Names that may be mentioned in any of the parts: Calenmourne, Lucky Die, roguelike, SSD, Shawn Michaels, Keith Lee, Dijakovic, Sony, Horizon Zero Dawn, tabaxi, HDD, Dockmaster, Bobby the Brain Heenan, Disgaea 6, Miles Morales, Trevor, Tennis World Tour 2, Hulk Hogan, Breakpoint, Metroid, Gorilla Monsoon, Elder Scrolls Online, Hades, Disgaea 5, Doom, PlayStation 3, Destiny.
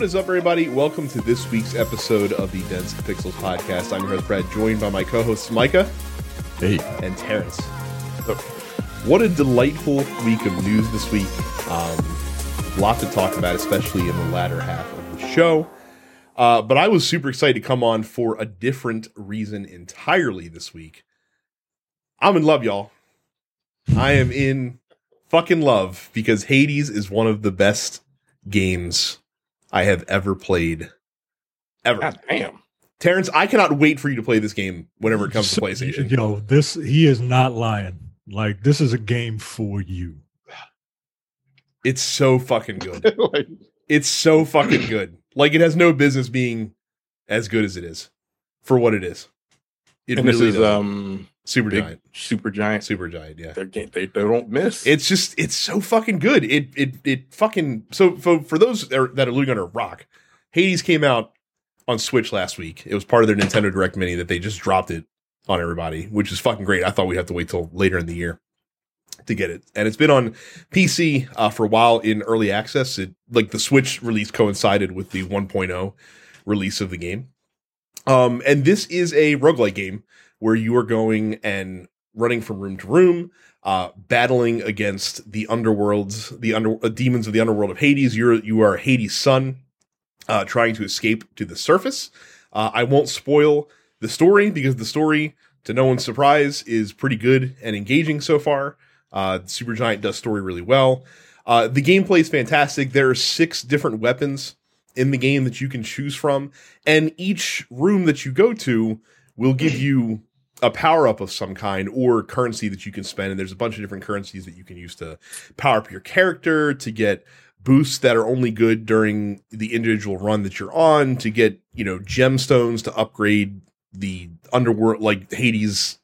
What is up, everybody? Welcome to this week's episode of the Dense Pixels Podcast. I'm your host, Brad, joined by my co-hosts, Micah. Hey. And Terrence. So, what a delightful week of news this week. A lot to talk about, especially in the latter half of the show. But I was super excited to come on for a different reason entirely this week. I'm in love, y'all. I am in fucking love because Hades is one of the best games I have ever played. Ever. God damn. Terrence, I cannot wait for you to play this game whenever it comes to PlayStation. Yo, he is not lying. Like, this is a game for you. It's so fucking good. It's so fucking good. Like, it has no business being as good as it is for what it is. Supergiant. Yeah, they don't miss. It's just, it's so fucking good. It fucking, so for those that are looking under a rock, Hades came out on Switch last week. It was part of their Nintendo Direct Mini that they just dropped it on everybody, which is fucking great. I thought we'd have to wait till later in the year to get it, and it's been on PC for a while in early access. It, like, the Switch release coincided with the 1.0 release of the game. And this is a roguelike game where you are going and running from room to room, battling against the underworlds, demons of the underworld of Hades. You are Hades' son, trying to escape to the surface. I won't spoil the story because the story, to no one's surprise, is pretty good and engaging so far. Supergiant does story really well. The gameplay is fantastic. There are 6 different weapons in the game that you can choose from, and each room that you go to will give you a power-up of some kind or currency that you can spend, and there's a bunch of different currencies that you can use to power up your character, to get boosts that are only good during the individual run that you're on, to get, you know, gemstones to upgrade the underworld, like Hades'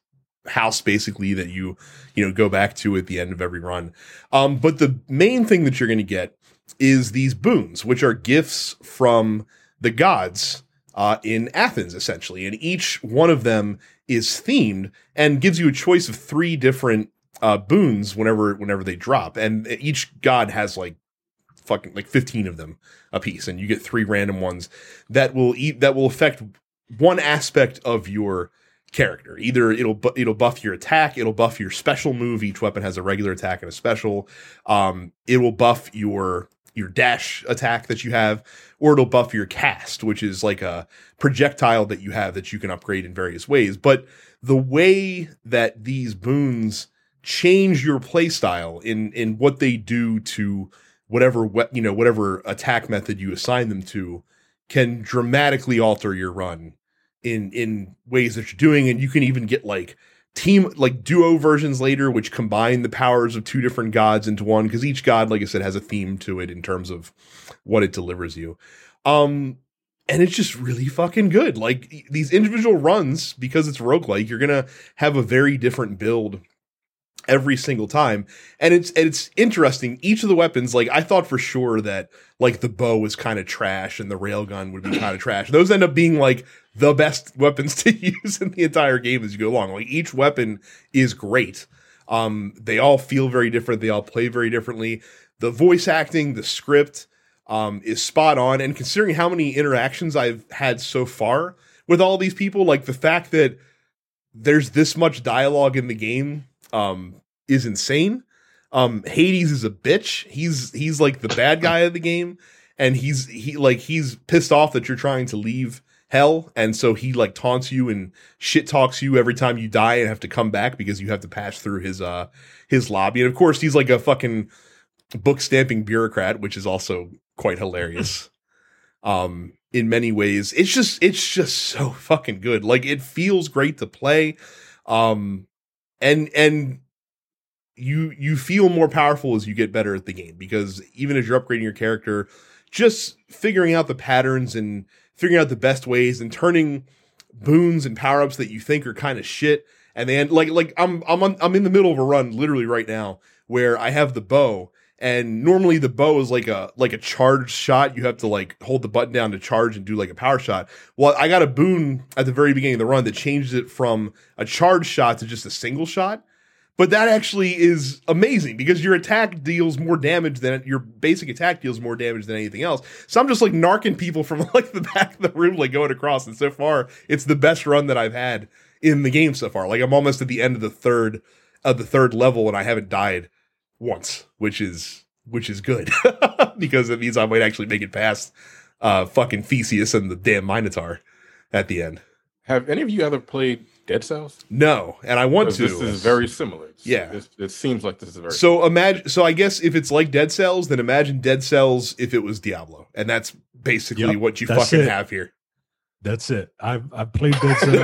house, basically, that you know, go back to at the end of every run. But the main thing that you're going to get is these boons, which are gifts from the gods in Athens, essentially. And each one of them is themed and gives you a choice of 3 different boons whenever they drop. And each god has like 15 of them a piece, and you get 3 random ones that will affect one aspect of your character. Either it'll buff your attack, it'll buff your special move. Each weapon has a regular attack and a special. It will buff your dash attack that you have, or it'll buff your cast, which is like a projectile that you have that you can upgrade in various ways. But the way that these boons change your playstyle in what they do to whatever attack method you assign them to can dramatically alter your run in ways that you're doing. And you can even get like duo versions later, which combine the powers of 2 different gods into one, because each god, like I said, has a theme to it in terms of what it delivers you. And it's just really fucking good. Like, these individual runs, because it's roguelike, you're gonna have a very different build every single time. And it's interesting. Each of the weapons, like, I thought for sure that, like, the bow was kind of trash and the railgun would be kind of trash. Those end up being, like, the best weapons to use in the entire game as you go along. Like, each weapon is great. They all feel very different. They all play very differently. The voice acting, the script is spot on. And considering how many interactions I've had so far with all these people, like, the fact that there's this much dialogue in the game is insane. Hades is a bitch. He's like the bad guy of the game, and he's pissed off that you're trying to leave hell, and so he, like, taunts you and shit talks you every time you die and have to come back because you have to pass through his lobby. And of course, he's like a fucking book stamping bureaucrat, which is also quite hilarious. In many ways, it's just so fucking good. Like, it feels great to play. And you feel more powerful as you get better at the game, because even as you're upgrading your character, just figuring out the patterns and figuring out the best ways and turning boons and power-ups that you think are kind of shit. And then like I'm in the middle of a run literally right now where I have the bow, and normally the bow is like a charged shot. You have to, like, hold the button down to charge and do, like, a power shot. Well, I got a boon at the very beginning of the run that changes it from a charged shot to just a single shot. But that actually is amazing because your attack deals more damage than your basic attack deals more damage than anything else. So I'm just like narking people from like the back of the room, like going across. And so far, it's the best run that I've had in the game so far. Like I'm almost at the end of the third level and I haven't died once, which is good because it means I might actually make it past fucking Theseus and the damn Minotaur at the end. Have any of you ever played Dead Cells? No, and I want to. This is very similar. Yeah. It seems like this is very similar. So I guess if it's like Dead Cells, then imagine Dead Cells if it was Diablo. And that's basically what you fucking have here. That's it. I played Dead Cells.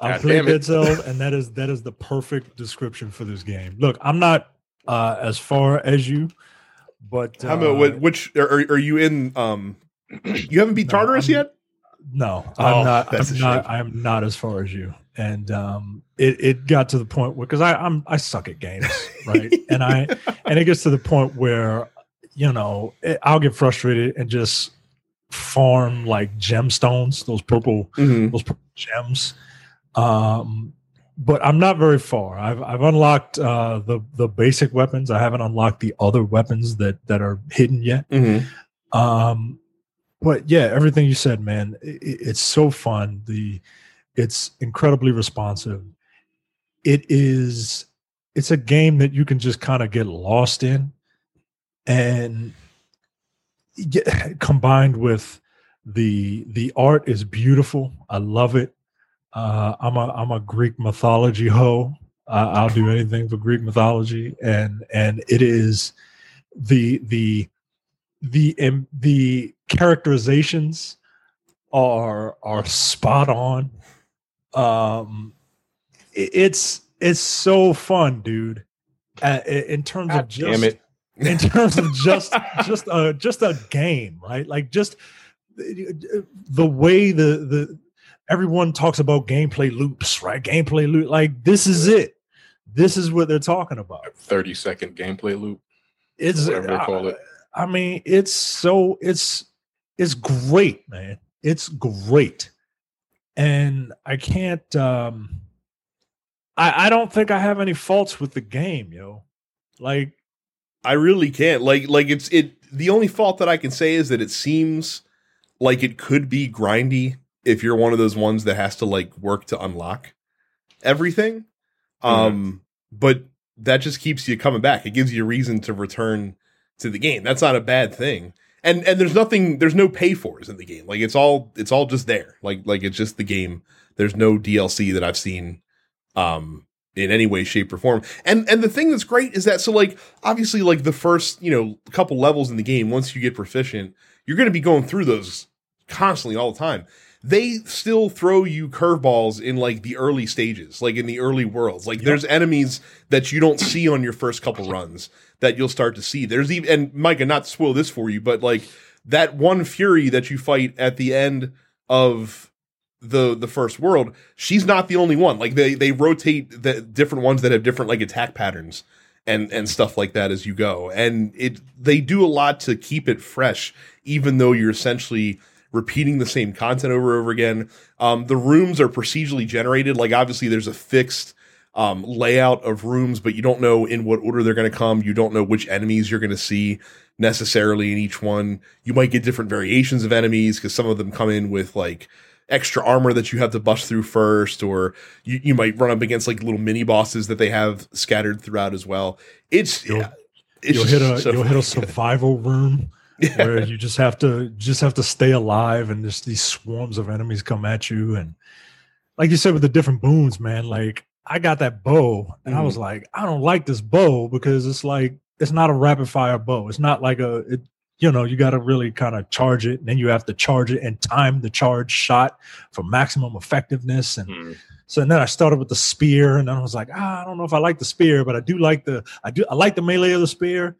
I played Dead Cells, and that is the perfect description for this game. Look, I'm not as far as you, but... How about which... Are you in... you haven't beat Tartarus yet? No, I'm not. I'm not as far as you. And it got to the point where, because I suck at games, right? and it gets to the point where, you know, I'll get frustrated and just farm like gemstones, those purple gems. But I'm not very far. I've unlocked the basic weapons. I haven't unlocked the other weapons that are hidden yet. Mm-hmm. But yeah, everything you said, man, it's so fun. It's incredibly responsive. It's a game that you can just kind of get lost in, and combined with the art is beautiful. I love it. I'm a Greek mythology hoe. I'll do anything for Greek mythology, and it is the characterizations are spot on. It's so fun, dude. In terms of just a game, right? Like just the way the everyone talks about gameplay loops, right? Gameplay loop. Like this is it. This is what they're talking about. A 30-second gameplay loop. It's whatever they call it. I mean, it's great, man. It's great. And I can't, I don't think I have any faults with the game, yo. Like, I really can't. Like it's the only fault that I can say is that it seems like it could be grindy if you're one of those ones that has to like work to unlock everything. Mm-hmm. But that just keeps you coming back. It gives you a reason to return to the game. That's not a bad thing. And there's no pay for it in the game. Like it's all just there. Like it's just the game. There's no DLC that I've seen in any way, shape, or form. And the thing that's great is that so like obviously like the first, you know, couple levels in the game, once you get proficient, you're gonna be going through those constantly all the time. They still throw you curveballs in like the early stages, like in the early worlds. Like there's enemies that you don't see on your first couple runs that you'll start to see. There's even, and Micah, not to spoil this for you, but like that one Fury that you fight at the end of the first world, she's not the only one. Like they rotate the different ones that have different like attack patterns and stuff like that as you go. And they do a lot to keep it fresh, even though you're essentially repeating the same content over and over again. The rooms are procedurally generated. Like obviously there's a fixed layout of rooms, but you don't know in what order they're going to come. You don't know which enemies you're going to see necessarily in each one. You might get different variations of enemies because some of them come in with like extra armor that you have to bust through first, or you might run up against like little mini bosses that they have scattered throughout as well. You'll hit a survival room. Yeah. Where you just have to stay alive, and just these swarms of enemies come at you, and like you said with the different boons, man. Like I got that bow, and I was like, I don't like this bow because it's like it's not a rapid fire bow. It's not like you got to really kind of charge it, and then you have to charge it and time the charge shot for maximum effectiveness. And so and then I started with the spear, and then I was like, I don't know if I like the spear, but I like the melee of the spear,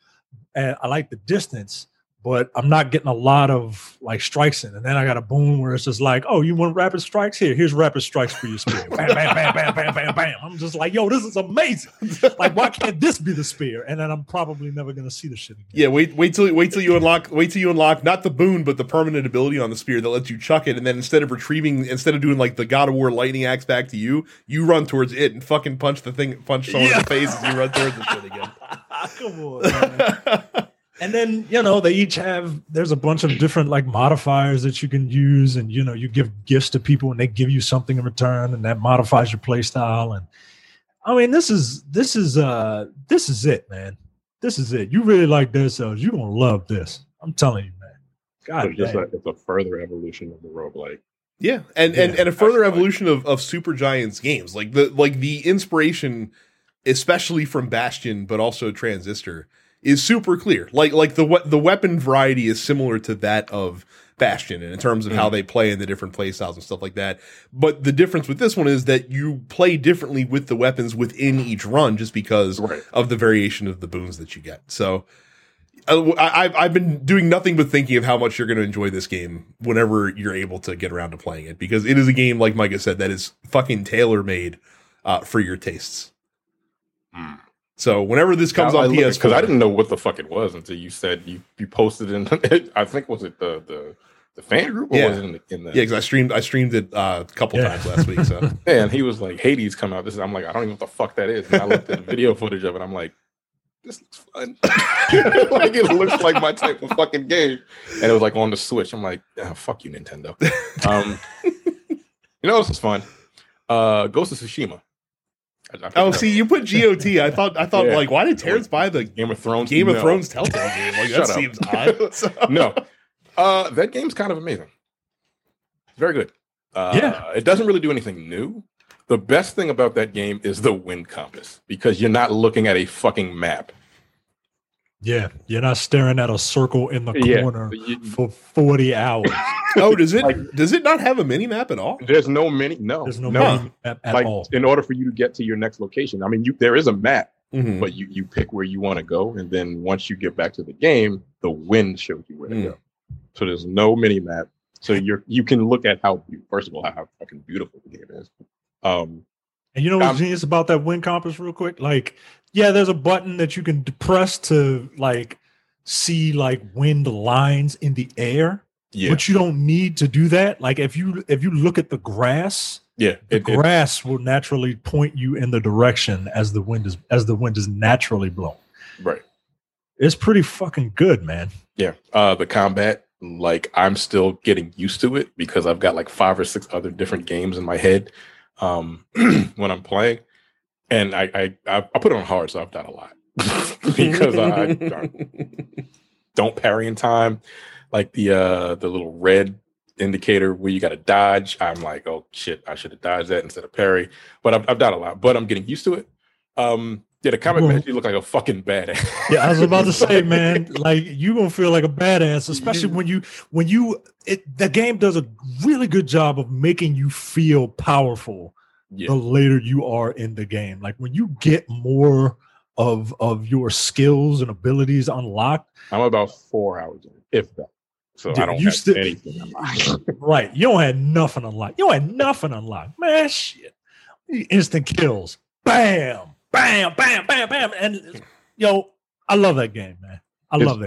and I like the distance. but I'm not getting a lot of like strikes in. And then I got a boom where it's just like, oh, you want rapid strikes? Here's rapid strikes for you, spear. Bam, bam, bam, bam, bam, bam, bam. I'm just like, yo, this is amazing. Like, why can't this be the spear? And then I'm probably never gonna see the shit again. Yeah, wait till you unlock not the boon, but the permanent ability on the spear that lets you chuck it, and then instead of doing like the God of War lightning axe back to you, you run towards it and fucking punch someone in the face as you run towards the shit again. Come on, man. And then, you know, they each have, there's a bunch of different like modifiers that you can use, and, you know, you give gifts to people and they give you something in return, and that modifies your play style. And I mean, this is it, man. This is it. You really like Dead Cells, you're going to love this. I'm telling you, man. God, it's a further evolution of the roguelike. Yeah. And a further evolution of Supergiant's games, like the inspiration, especially from Bastion, but also Transistor, is super clear. Like the weapon variety is similar to that of Bastion in terms of how they play and the different play styles and stuff like that. But the difference with this one is that you play differently with the weapons within each run just because of the variation of the boons that you get. So I've been doing nothing but thinking of how much you're going to enjoy this game whenever you're able to get around to playing it, because it is a game, like Micah said, that is fucking tailor-made for your tastes. Mm. So whenever this comes on PS4, because I didn't know what the fuck it was until you said you posted in. I think, was it the fan group? Or was it in the yeah, because I streamed it a couple times last week. So and he was like, Hades come out. This is, I'm like, I don't even know what the fuck that is. And I looked at the video footage of it. I'm like, this looks fun. Like, it looks like my type of fucking game. And it was like on the Switch. I'm like, oh, fuck you, Nintendo. You know this is fun. Ghost of Tsushima. You put GOT. I thought like, why did Terrence buy the Game of Thrones Telltale game? Like, that seems odd. So. No. That game's kind of amazing. Very good. It doesn't really do anything new. The best thing about that game is the wind compass, because you're not looking at a fucking map. Yeah, you're not staring at a circle in the corner for 40 hours. Oh, does it not have a mini map at all? There's no mini. No, there's no mini map at all. In order for you to get to your next location, I mean, there is a map, but you pick where you want to go, and then once you get back to the game, the wind shows you where to go. So there's no mini map. So you can look at how, first of all, how fucking beautiful the game is. And you know what's genius about that wind compass, real quick? Like, yeah, there's a button that you can press to like see like wind lines in the air, but you don't need to do that. Like, if you look at the grass, the grass will naturally point you in the direction as the wind is naturally blowing. Right. It's pretty fucking good, man. Yeah. The combat, like, I'm still getting used to it because I've got like 5 or 6 other different games in my head when I'm playing. And I put it on hard, so I've done a lot because I don't parry in time. Like the little red indicator where you got to dodge, I'm like, oh shit, I should have dodged that instead of parry. But I've done a lot, but I'm getting used to it. The combat match, you look like a fucking badass. Yeah, I was about to say, man, like, you're going to feel like a badass, especially when the game does a really good job of making you feel powerful. Yeah. The later you are in the game, like when you get more of your skills and abilities unlocked. I'm about 4 hours in, if that. So dude, I don't have anything unlocked. Right. You don't have nothing unlocked. Man, shit. Instant kills. Bam, bam, bam, bam, bam. And yo, I love that game, man.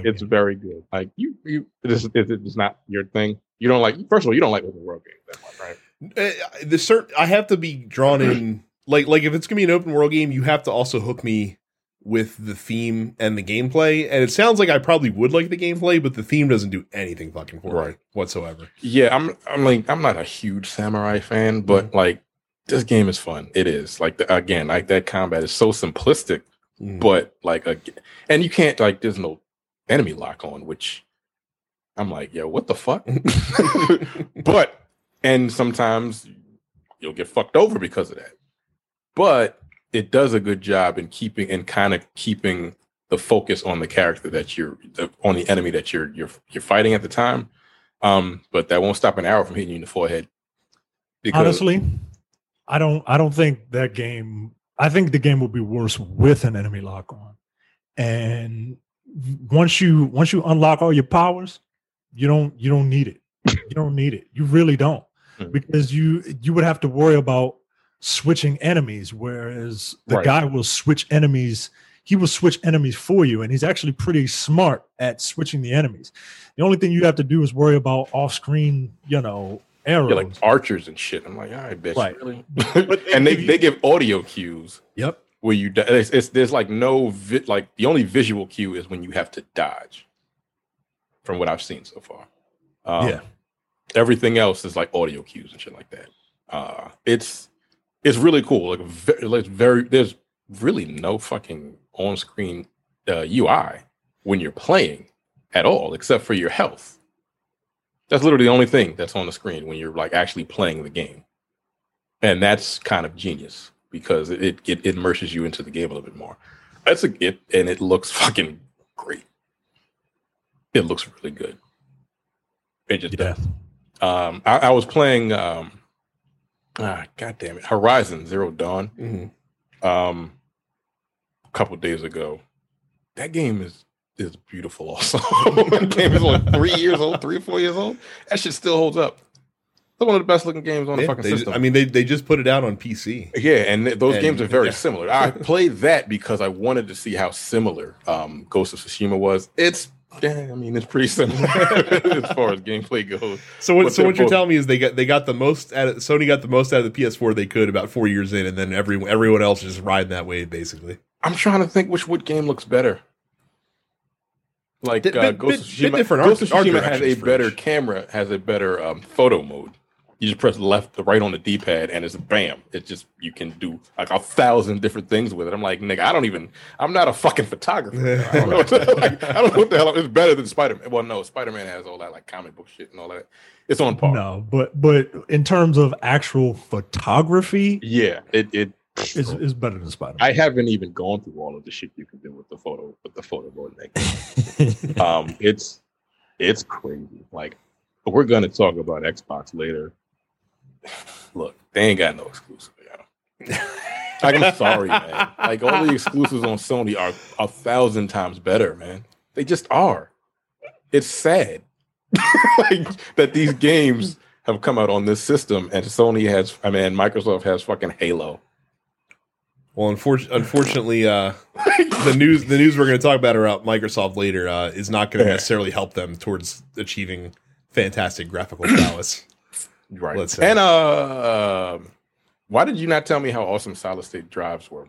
It's very good. Like, it's not your thing. You don't like, first of all, you don't like open world games that much, right? I have to be drawn in. Like if it's gonna be an open world game, you have to also hook me with the theme and the gameplay. And it sounds like I probably would like the gameplay, but the theme doesn't do anything fucking for me whatsoever. Yeah, I'm not a huge samurai fan, but like, this game is fun. It is, like, again, like, that combat is so simplistic, but like, and you can't, like, there's no enemy lock on, which I'm like, yo, what the fuck? But. And sometimes you'll get fucked over because of that. But it does a good job in keeping the focus on the character that on the enemy that you're fighting at the time. But that won't stop an arrow from hitting you in the forehead. Honestly, I don't think that game. I think the game will be worse with an enemy lock on. And once you unlock all your powers, you don't need it. You don't need it. You really don't, because you would have to worry about switching enemies, whereas the guy will switch enemies. He will switch enemies for you, and he's actually pretty smart at switching the enemies. The only thing you have to do is worry about off-screen, arrows. Yeah, like archers and shit. I'm like, all right, bitch, really? And they give audio cues. Yep. Where you die. There's like no the only visual cue is when you have to dodge. From what I've seen so far, everything else is like audio cues and shit like that. It's really cool. There's really no fucking on-screen UI when you're playing at all, except for your health. That's literally the only thing that's on the screen when you're like actually playing the game. And that's kind of genius because it immerses you into the game a little bit more. And it looks fucking great. It looks really good. It just does. I was playing Horizon Zero Dawn. Mm-hmm. A couple days ago. That game is beautiful also. That game is like 3 or 4 years old. That shit still holds up. It's one of the best looking games on the fucking system. They just put it out on PC. Yeah, and those games are very similar. I played that because I wanted to see how similar Ghost of Tsushima was. It's pretty similar as far as gameplay goes. So what you're telling me is they got the most out of, Sony got the most out of the PS4 they could about 4 years in, and then everyone else is just riding that wave basically. I'm trying to think what game looks better. Like Ghost of Tsushima has a better camera, has a better photo mode. You just press left, right on the D-pad, and it's bam. It's just, you can do like 1,000 different things with it. I'm like, nigga, I'm not a fucking photographer. I don't know what the hell. It's better than Spider-Man. Well, no, Spider-Man has all that like comic book shit and all that. It's on par. No, but in terms of actual photography, yeah, it's better than Spider-Man. I haven't even gone through all of the shit you can do with the photo mode. It's crazy. Like, we're gonna talk about Xbox later. Look, they ain't got no exclusive. Like, I'm sorry, man. Like, all the exclusives on Sony are 1,000 times better, man. They just are. It's sad that these games have come out on this system, and Microsoft has fucking Halo. Well, unfortunately, the news we're going to talk about about Microsoft later is not going to necessarily help them towards achieving fantastic graphical prowess. Right. Let's say. And why did you not tell me how awesome solid state drives were,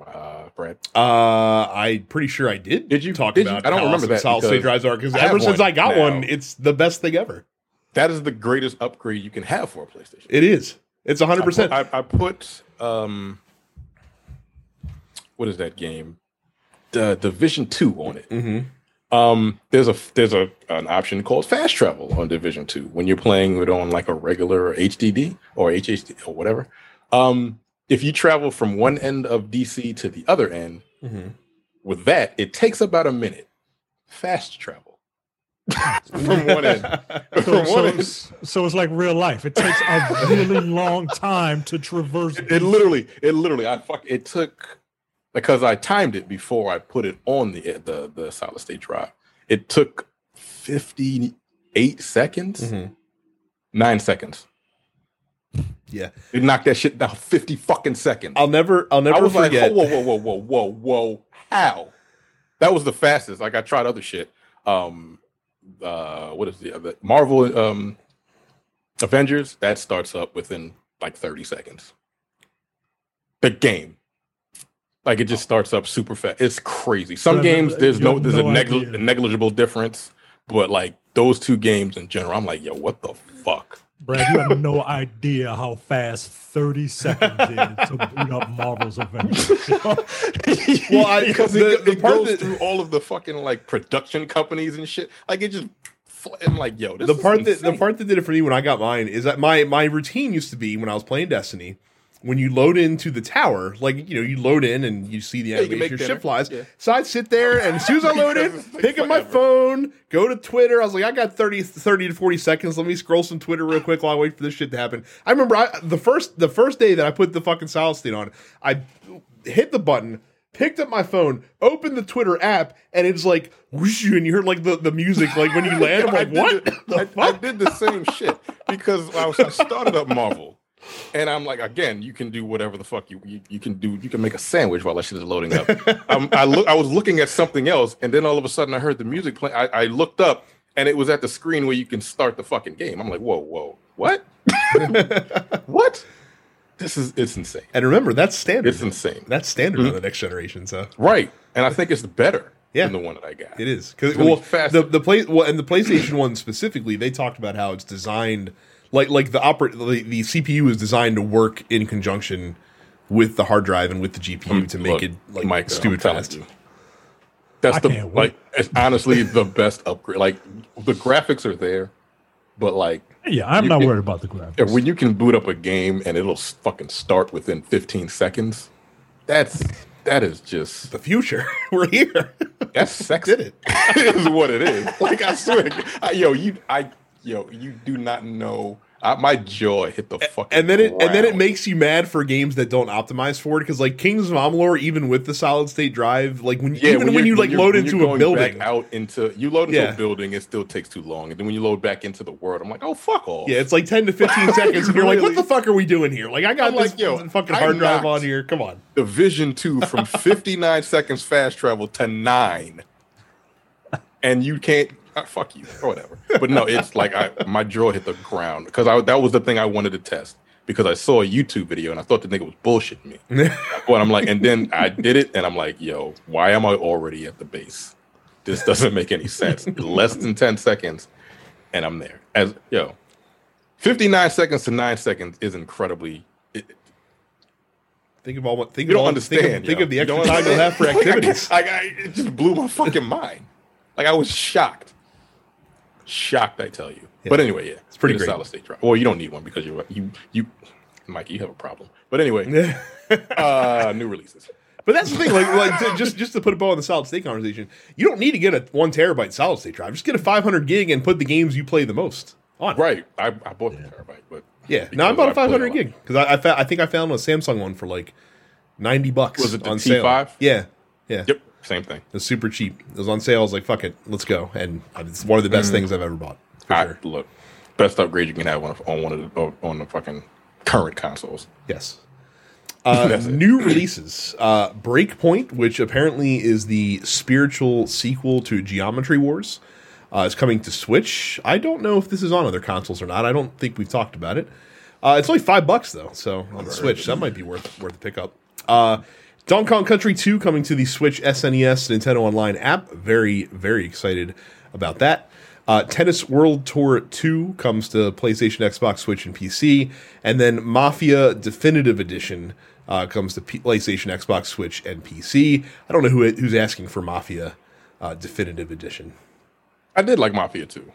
Brad? I'm pretty sure I did. Did you talk about you? I don't how remember awesome that solid state drives are, because ever since I got one, it's the best thing ever. That is the greatest upgrade you can have for a PlayStation. It is. It's 100%. I put what is that game? The Division 2 on it. Mm-hmm. There's an option called fast travel on Division 2 when you're playing it on like a regular HDD or HHD or whatever. If you travel from one end of DC to the other end, with that, it takes about a minute. Fast travel from one end. So it's like real life. It takes a really long time to traverse. It took. Because I timed it before I put it on the solid state drive. It took 58 seconds, 9 seconds. Yeah. It knocked that shit down 50 fucking seconds. I'll never forget. I was like, whoa. How? That was the fastest. Like, I tried other shit. What is the other? Marvel Avengers. That starts up within like 30 seconds. The game. Like, it just starts up super fast. It's crazy. Some games there's a negligible difference, but like those two games in general, I'm like, yo, what the fuck? Brad, you have no idea how fast 30 seconds is to boot up Marvel's Avengers. Well, because it goes through all of the fucking like production companies and shit. Like, it just. I'm like, yo, this the part that did it for me when I got mine is that my routine used to be when I was playing Destiny. When you load into the tower, like, you load in and you see the animation, your ship flies. Yeah. So I'd sit there, and as soon as I load in, pick up my phone, go to Twitter. I was like, I got 30 to 40 seconds. Let me scroll some Twitter real quick while I wait for this shit to happen. I remember the first day that I put the fucking solid state on, I hit the button, picked up my phone, opened the Twitter app, and it's like, whoosh, and you heard like the music like when you land. I'm like, what the fuck? I did the same shit because I started up Marvel. And I'm like, again, you can do whatever the fuck you can do. You can make a sandwich while that shit is loading up. I was looking at something else, and then all of a sudden I heard the music play. I looked up, and it was at the screen where you can start the fucking game. I'm like, whoa, what? What? It's insane. And remember, that's standard. It's insane. That's standard on the next generation, so. Right. And I think it's better than the one that I got. It is. The PlayStation 1 specifically, they talked about how it's designed... the CPU is designed to work in conjunction with the hard drive and with the GPU to make it like stupid fast. That's it's honestly the best upgrade. Like the graphics are there, but like I'm not worried about the graphics. When you can boot up a game and it'll fucking start within 15 seconds, that is just the future. We're here. That's sexy. Did it? Is what it is. Like I swear, you do not know. My jaw hit the fucking And then it makes you mad for games that don't optimize for it, because like Kings of Amalur, even with the solid state drive, like when you load into a building, it still takes too long. And then when you load back into the world, I'm like, oh fuck off. Yeah, it's like 10 to 15 seconds, and you're like, what the fuck are we doing here? Like I got fucking hard drive on here. Come on. Division 2 from 59 seconds fast travel to 9, and you can't. Fuck you or whatever. But no, it's like my jaw hit the ground because that was the thing I wanted to test, because I saw a YouTube video and I thought the nigga was bullshitting me. But I'm like, and then I did it and I'm like, yo, why am I already at the base? This doesn't make any sense. Less than 10 seconds and I'm there. 59 seconds to 9 seconds is incredibly... Think of the extra time you'll have for activities. It just blew my fucking mind. Like I was shocked. Shocked, I tell you. Yeah. But anyway, it's pretty great. Solid state drive. Well, you don't need one because you, Mikey, you have a problem. But anyway, new releases. But that's the thing. Like just to put a bow on the solid state conversation, you don't need to get a 1 terabyte solid state drive. Just get a 500 gig and put the games you play the most on. Right. I bought the terabyte, but no, I bought a 500 gig because I think I found a Samsung one for like $90. Was it the on T5? Sale. Yeah. Yep. Same thing. It was super cheap. It was on sale. I was like, fuck it. Let's go. And it's one of the best things I've ever bought. Look, best upgrade you can have on the fucking current consoles. Yes. New releases. Breakpoint, which apparently is the spiritual sequel to Geometry Wars, is coming to Switch. I don't know if this is on other consoles or not. I don't think we've talked about it. It's only $5 though. So on the Switch, that might be worth a pickup. Donkey Kong Country 2 coming to the Switch SNES Nintendo Online app. Very, very excited about that. Tennis World Tour 2 comes to PlayStation, Xbox, Switch, and PC. And then Mafia Definitive Edition comes to PlayStation, Xbox, Switch, and PC. I don't know who's asking for Mafia Definitive Edition. I did like Mafia 2.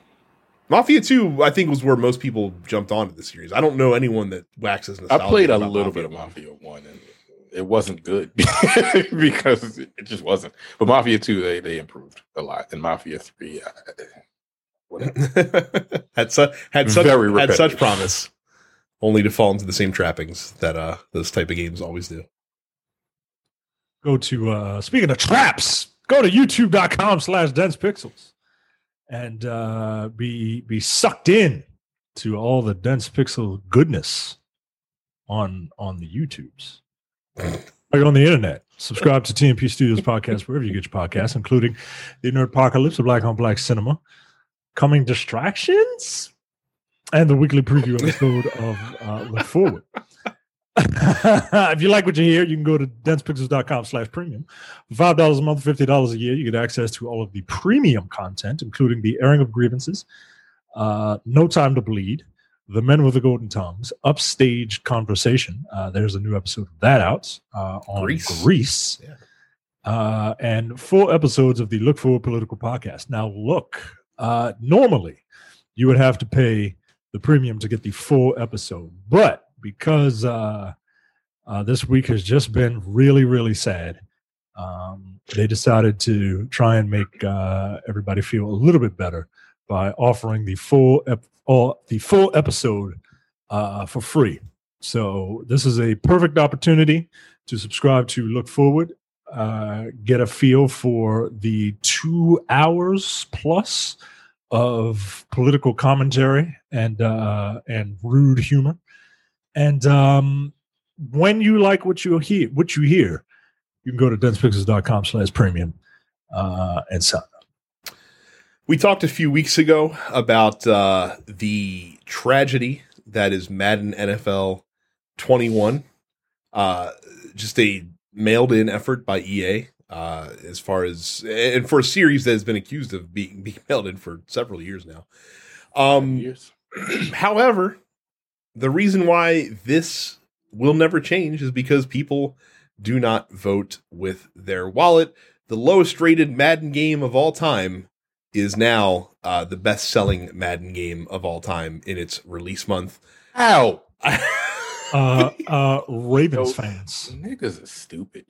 Mafia 2, I think, was where most people jumped onto the series. I don't know anyone that waxes nostalgic. I played a little bit of Mafia 1 and it wasn't good because it just wasn't. But Mafia 2, they improved a lot. And Mafia 3, whatever. had such promise, only to fall into the same trappings that those type of games always do. Go to, speaking of traps, go to youtube.com/densepixels and be sucked in to all the dense pixel goodness on the YouTubes. Like on the internet. Subscribe to TNP Studios podcast wherever you get your podcasts, including The Nerd Apocalypse, The Black on Black Cinema, Coming Distractions, and the weekly preview episode of Look Forward. If you like what you hear, you can go to densepixels.com/premium. For $5 a month, $50 a year, you get access to all of the premium content, including the airing of grievances, No Time to Bleed, The Men with the Golden Tongues, Upstage Conversation. There's a new episode of that out on Greece. Yeah. And 4 episodes of the Look Forward Political Podcast. Now, look, normally you would have to pay the premium to get the full episode. But because this week has just been really, really sad, they decided to try and make everybody feel a little bit better by offering the full episode for free. So this is a perfect opportunity to subscribe to Look Forward get a feel for the 2 hours plus of political commentary and rude humor. And when you like what you hear, you can go to densepixels.com/premium and sign up. We talked a few weeks ago about the tragedy that is Madden NFL 21. Just a mailed-in effort by EA as far as – and for a series that has been accused of being mailed in for several years now. Yes. However, the reason why this will never change is because people do not vote with their wallet. The lowest-rated Madden game of all time is now the best-selling Madden game of all time in its release month. Ow! Ravens fans. Niggas are stupid.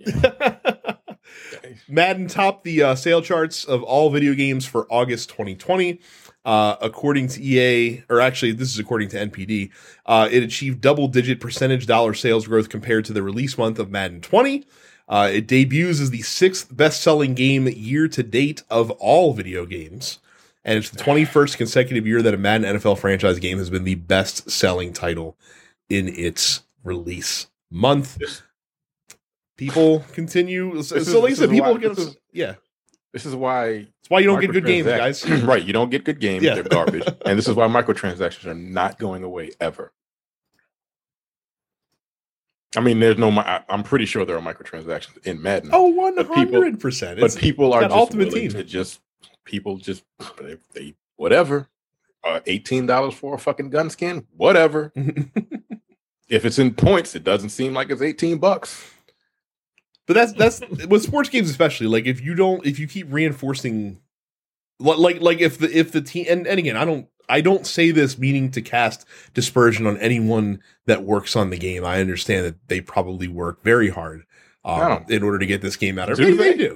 Madden topped the sale charts of all video games for August 2020. According to EA, or actually this is according to NPD, it achieved double-digit percentage dollar sales growth compared to the release month of Madden 20. It debuts as the 6th best-selling game year-to-date of all video games. And it's the 21st consecutive year that a Madden NFL franchise game has been the best-selling title in its release month. People continue. So like I said, people get this. Yeah. This is why. It's why you don't get good games, guys. Right. You don't get good games. Yeah. They're garbage. And this is why microtransactions are not going away ever. I mean, there's no. I'm pretty sure there are microtransactions in Madden. Oh, 100%. But people are just willing to just. People just. They whatever. $18 for a fucking gun skin? Whatever. If it's in points, it doesn't seem like it's $18. But that's with sports games especially. Like if you keep reinforcing, like if the team and again, I don't say this meaning to cast dispersion on anyone that works on the game. I understand that they probably work very hard in order to get this game out. They do.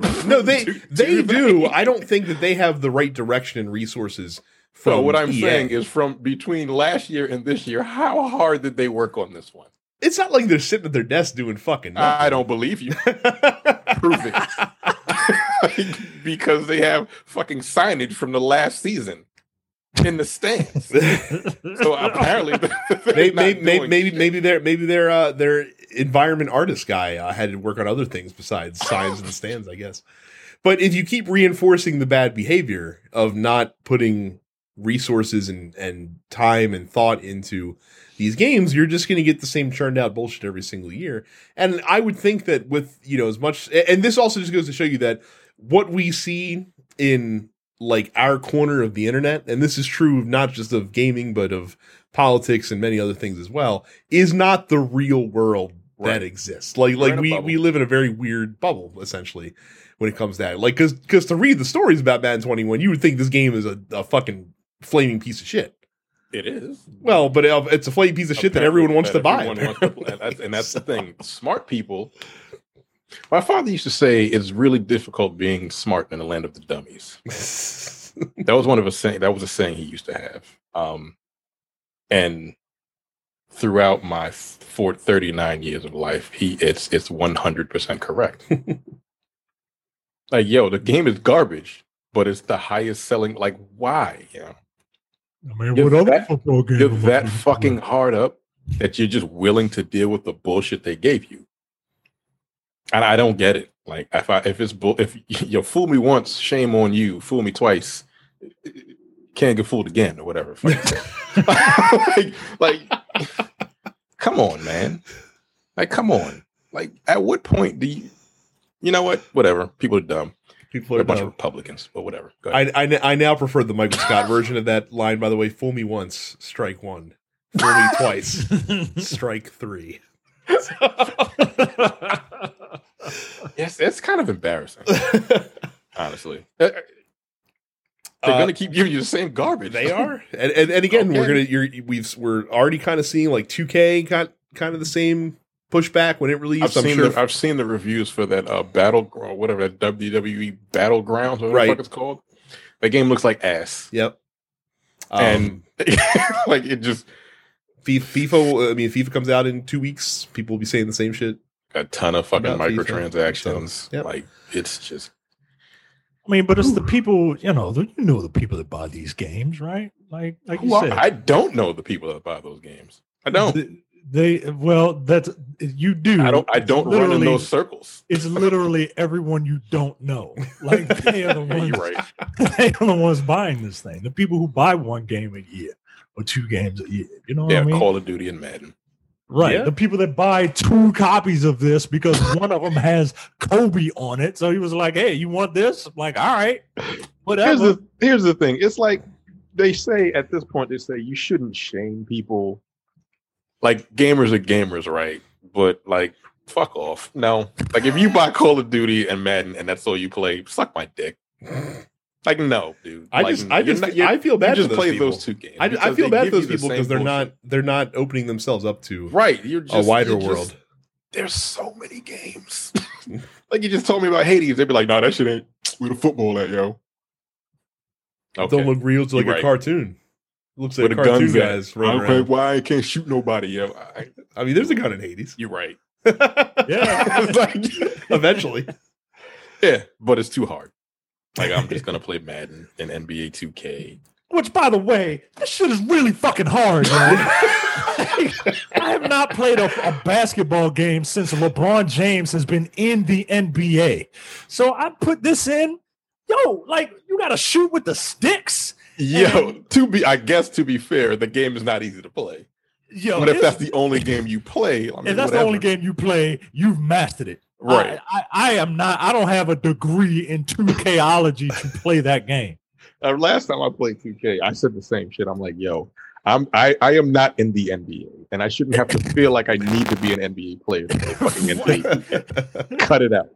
I don't think that they have the right direction and resources. So what I'm saying is from between last year and this year, how hard did they work on this one? It's not like they're sitting at their desk doing fucking nothing. I don't believe you. Prove it. Because they have fucking signage from the last season in the stands. So apparently their environment artist guy had to work on other things besides signs in the stands, I guess. But if you keep reinforcing the bad behavior of not putting resources and time and thought into these games, you're just going to get the same churned out bullshit every single year. And I would think that with, as much, and this also just goes to show you that what we see in like our corner of the internet, and this is true not just of gaming, but of politics and many other things as well, is not the real world that exists. Like we live in a very weird bubble, essentially. When it comes to that, like, because to read the stories about Madden 21, you would think this game is a fucking flaming piece of shit. It is. Well, but it's a flaming piece of shit that everyone wants to buy. And that's the thing. Smart people. My father used to say it's really difficult being smart in the land of the dummies. That was one of his saying. That was a saying he used to have. And throughout my 39 years of life, it's 100% correct. Like, yo, the game is garbage, but it's the highest selling. Like, why? I mean, what other football game? You're that fucking hard up that you're just willing to deal with the bullshit they gave you. And I don't get it. Like, if fool me once, shame on you. Fool me twice, can't get fooled again, or whatever. like, come on, man. Like, come on. Like, at what point do you? You know what? Whatever. People are dumb. People are a bunch of Republicans, but whatever. Go ahead. I now prefer the Michael Scott version of that line, by the way. Fool me once, strike one. Fool me twice, strike three. Yes, it's kind of embarrassing, honestly. They're going to keep giving you the same garbage. They are. And again, okay. We're already kind of seeing like 2K got kind of the same pushback when it released. I've seen the reviews for that Battleground, whatever that WWE Battlegrounds, whatever the fuck it's called. That game looks like ass. Yep. And like it just FIFA comes out in 2 weeks. People will be saying the same shit. a ton of fucking microtransactions. Like, it's just. I mean, but it's the people, you know the people that buy these games, right? Like you said. I don't know the people that buy those games. I don't. You do. I don't run in those circles. It's literally everyone you don't know. Like they are the ones. You're right. They are the ones buying this thing. The people who buy one game a year or two games a year. You know what I mean? Call of Duty and Madden. Right. Yeah. The people that buy two copies of this because one of them has Kobe on it. So he was like, "Hey, you want this?" I'm like, all right, whatever. Here's the thing. It's like they say at this point. They say you shouldn't shame people. Like, gamers are gamers, right? But, like, fuck off. No. Like, if you buy Call of Duty and Madden and that's all you play, suck my dick. Like, no, dude. I feel bad for those people. You just play those two games. I feel bad for those people because they're not opening themselves up to a wider world. There's so many games. Like, you just told me about Hades. They'd be like, no, that shit ain't where the football at, yo. Okay. Don't look real. It's like a cartoon. Looks like cartoon guys running around. Why I can't shoot nobody? Yeah, I mean, there's a gun in Hades. You're right. Yeah, like, eventually. Yeah, but it's too hard. Like, I'm just gonna play Madden and NBA 2K. Which, by the way, this shit is really fucking hard, man. I have not played a basketball game since LeBron James has been in the NBA. So I put this in. Yo, like, you gotta shoot with the sticks. Yo, to be fair, the game is not easy to play. Yo, but if that's the only game you play, I mean, if that's the only game you play, you've mastered it. Right. I am not. I don't have a degree in 2Kology to play that game. Last time I played 2K, I said the same shit. I'm like, yo, I am not in the NBA, and I shouldn't have to feel like I need to be an NBA player to play fucking NBA. Cut it out.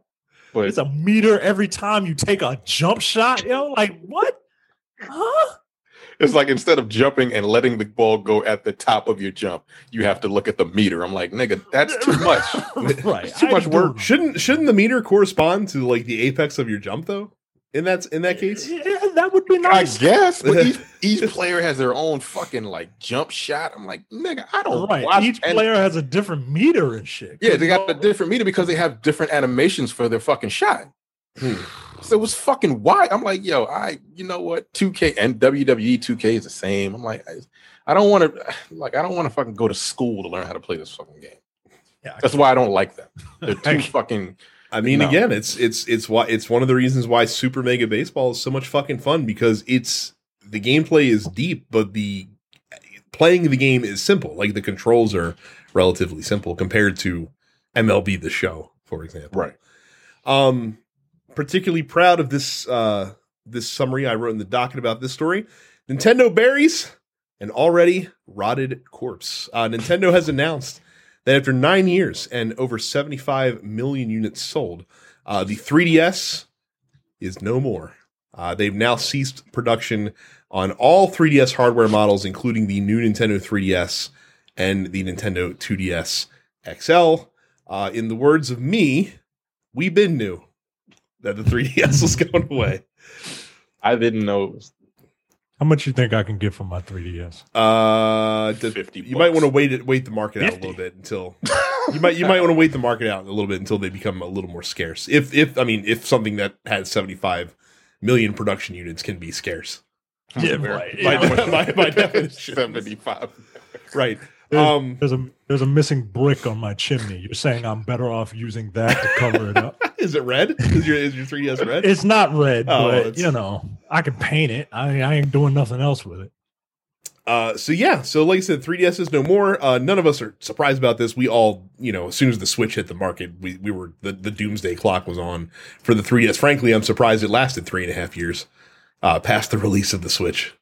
But it's a meter every time you take a jump shot. Yo, like what? Huh? It's like instead of jumping and letting the ball go at the top of your jump, you have to look at the meter. I'm like, nigga, that's too much. Right. It's too much work. Shouldn't the meter correspond to like the apex of your jump though? In that case? Yeah, that would be nice. I guess. But each player has their own fucking like jump shot. I'm like, nigga, I don't watch. Each player has a different meter and shit. Yeah, they got a different meter because they have different animations for their fucking shot. So it was fucking wide. I'm like, yo, you know what? 2K and WWE 2K is the same. I'm like, I don't want to fucking go to school to learn how to play this fucking game. Yeah, that's why I don't like them. They're too fucking. I mean, again, it's why it's one of the reasons why Super Mega Baseball is so much fucking fun because it's the gameplay is deep, but the playing the game is simple. Like the controls are relatively simple compared to MLB The Show, for example. Right. Particularly proud of this this summary I wrote in the docket about this story. Nintendo buries an already rotted corpse. Nintendo has announced that after 9 years and over 75 million units sold, the 3DS is no more. They've now ceased production on all 3DS hardware models, including the new Nintendo 3DS and the Nintendo 2DS XL. In the words of me, we been new. That the 3DS was going away. I didn't know. How much you think I can get for my 3DS? $50. You might want to wait the market out a little bit until you might want to wait the market out a little bit until they become a little more scarce. If something that has 75 million production units can be scarce. Yeah, right. By definition, 75. Right. There's a missing brick on my chimney. You're saying I'm better off using that to cover it up. Is it red? Is your 3DS red? It's not red, but you know, I can paint it. I ain't doing nothing else with it. So like I said, 3DS is no more. None of us are surprised about this. We all, as soon as the Switch hit the market, we were the doomsday clock was on for the 3DS. Frankly, I'm surprised it lasted 3.5 years past the release of the Switch.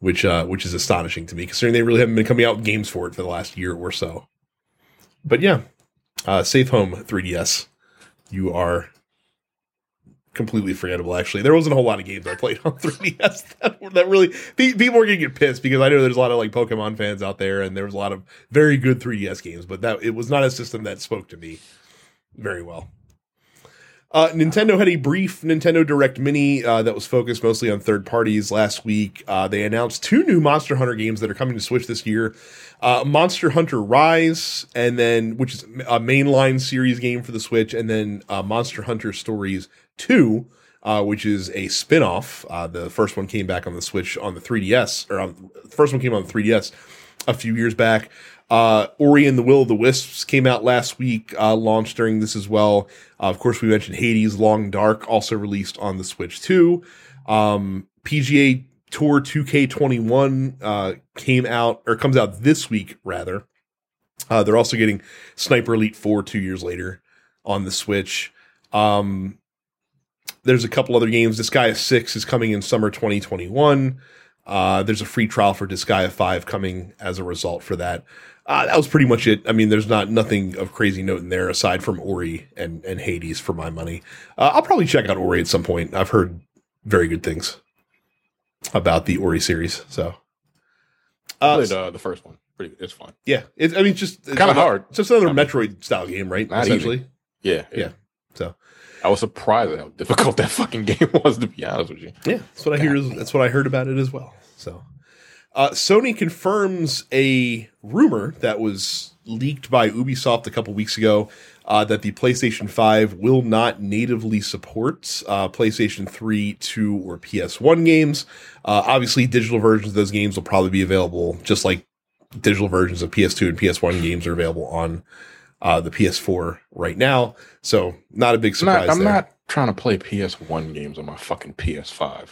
Which is astonishing to me, considering they really haven't been coming out with games for it for the last year or so. But yeah, safe home 3DS. You are completely forgettable. Actually, there wasn't a whole lot of games I played on 3DS that really people are gonna get pissed because I know there's a lot of like Pokemon fans out there, and there was a lot of very good 3DS games, but it was not a system that spoke to me very well. Nintendo had a brief Nintendo Direct Mini that was focused mostly on third parties last week. They announced two new Monster Hunter games that are coming to Switch this year. Monster Hunter Rise, and then which is a mainline series game for the Switch, and then Monster Hunter Stories 2, which is a spin-off. The first one came back on the Switch on the 3DS, or the first one came on the 3DS a few years back. Ori and the Will of the Wisps came out last week, launched during this as well. Of course, we mentioned Hades, Long Dark, also released on the Switch 2. PGA Tour 2K21 came out, or comes out this week, rather. They're also getting Sniper Elite 4 2 years later on the Switch. There's a couple other games. Disgaea 6 is coming in summer 2021. There's a free trial for Disgaea 5 coming as a result for that. That was pretty much it. I mean, there's nothing of crazy note in there aside from Ori and Hades for my money. I'll probably check out Ori at some point. I've heard very good things about the Ori series. So, I played the first one. It's fun. Yeah, it's kind of hard. It's just another Metroid style game, right? Essentially. Yeah. So. I was surprised at how difficult that fucking game was, to be honest with you. Yeah, that's what I hear. That's what I heard about it as well. So, Sony confirms a rumor that was leaked by Ubisoft a couple weeks ago that the PlayStation 5 will not natively support PlayStation 3, 2, or PS1 games. Obviously, digital versions of those games will probably be available, just like digital versions of PS2 and PS1 games are available on the PS4 right now, so not a big surprise. I'm not trying to play PS1 games on my fucking PS5.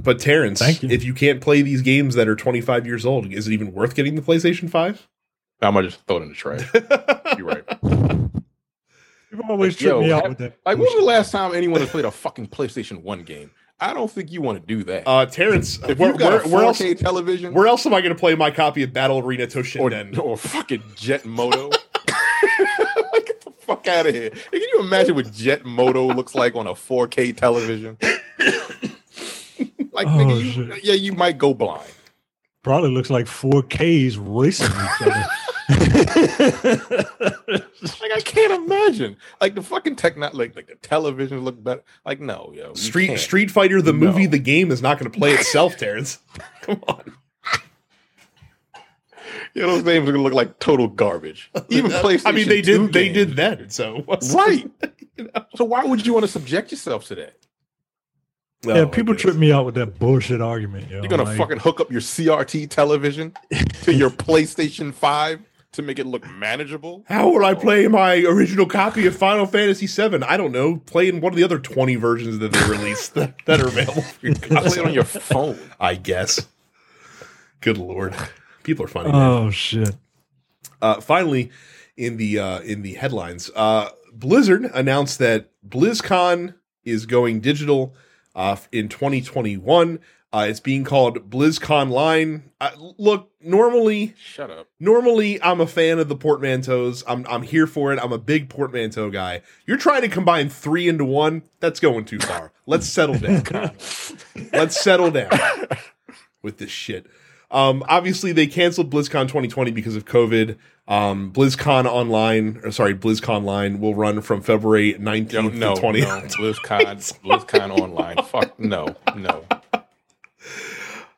But Terrence, if you can't play these games that are 25 years old, is it even worth getting the PlayStation 5? I might just throw it in the trash. You're right. You've always tripped me out with that. Like, when was the last time anyone has played a fucking PlayStation 1 game? I don't think you want to do that, Terrence. If you've got a 4K television, where else am I going to play my copy of Battle Arena Toshinden or fucking Jet Moto? Get the fuck out of here. Can you imagine what Jet Moto looks like on a 4K television? You might go blind. Probably looks like 4Ks racing each other. I can't imagine. Like the fucking like the television look better. Like no, yo. Street Fighter the movie, the game is not going to play itself, Terrence. Come on. Yeah, those names are gonna look like total garbage. Even PlayStation. I mean, they did that. So right. So why would you want to subject yourself to that? Yeah, people trip me out with that bullshit argument. Yo. You're gonna fucking hook up your CRT television to your PlayStation 5 to make it look manageable. How would I play my original copy of Final Fantasy 7? I don't know. Play in one of the other 20 versions that they released that are available. For your console. Play it on your phone, I guess. Good lord. People are funny. Oh, man. Shit. Finally, in the headlines, Blizzard announced that BlizzCon is going digital in 2021. It's being called BlizzConline. Look, normally... Shut up. Normally, I'm a fan of the portmanteaus. I'm here for it. I'm a big portmanteau guy. You're trying to combine three into one? That's going too far. Let's settle down. Let's settle down with this shit. Obviously, they canceled BlizzCon 2020 because of COVID. BlizzConline will run from February 19th to 20th. No, BlizzCon Online. Fuck, no.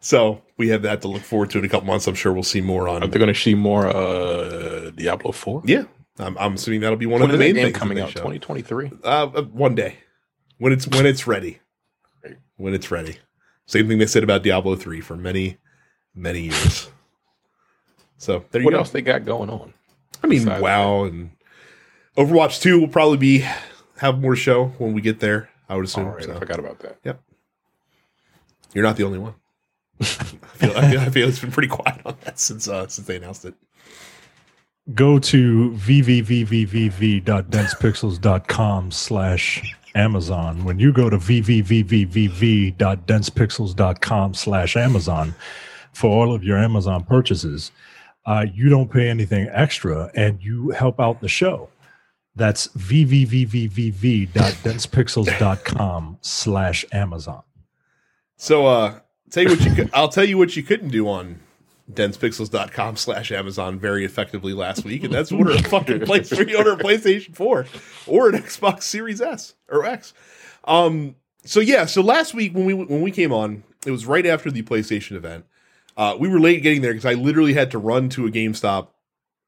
So, we have that to look forward to in a couple months. I'm sure we'll see more on... Are they going to see more Diablo 4? Yeah. I'm assuming that'll be one of the main things coming out, 2023? One day. When it's ready. When it's ready. Same thing they said about Diablo 3 for many years. So there you go. What else they got going on? I mean, WoW and Overwatch 2 will probably have more show when we get there, I would assume. All right, so. I forgot about that. Yep. You're not the only one. I feel it's been pretty quiet on that since they announced it. Go to vvvvvv.densepixels.com/Amazon. When you go to vvvvvv.densepixels.com/Amazon for all of your Amazon purchases, you don't pay anything extra and you help out the show. That's vvvvvv.densepixels.com/Amazon. So I'll tell you what you couldn't do on densepixels.com/Amazon very effectively last week, and that's order a fucking order a PlayStation 4 or an Xbox Series S or X. So yeah, so last week when we came on, it was right after the PlayStation event. We were late getting there because I literally had to run to a GameStop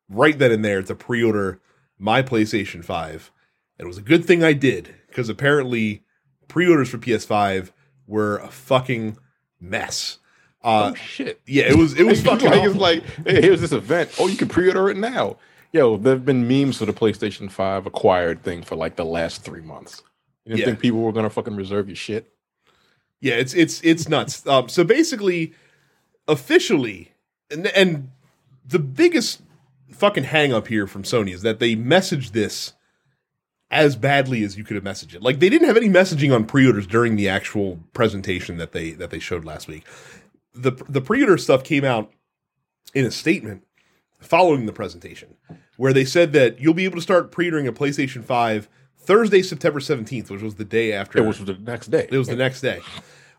right then and there to pre-order my PlayStation 5. And it was a good thing I did, because apparently pre-orders for PS5 were a fucking mess. Oh shit! Yeah, it was fucking. It's like, hey, here's this event. Oh, you can pre-order it now. Yo, there've been memes for the PlayStation 5 acquired thing for like the last 3 months. You didn't think people were gonna fucking reserve your shit? Yeah, it's nuts. So basically, officially, and the biggest fucking hang up here from Sony is that they messaged this as badly as you could have messaged it. Like, they didn't have any messaging on pre-orders during the actual presentation that they showed last week. The pre-order stuff came out in a statement following the presentation, where they said that you'll be able to start pre-ordering a PlayStation 5 Thursday, September 17th, which was the day after. It was the next day. It was the next day.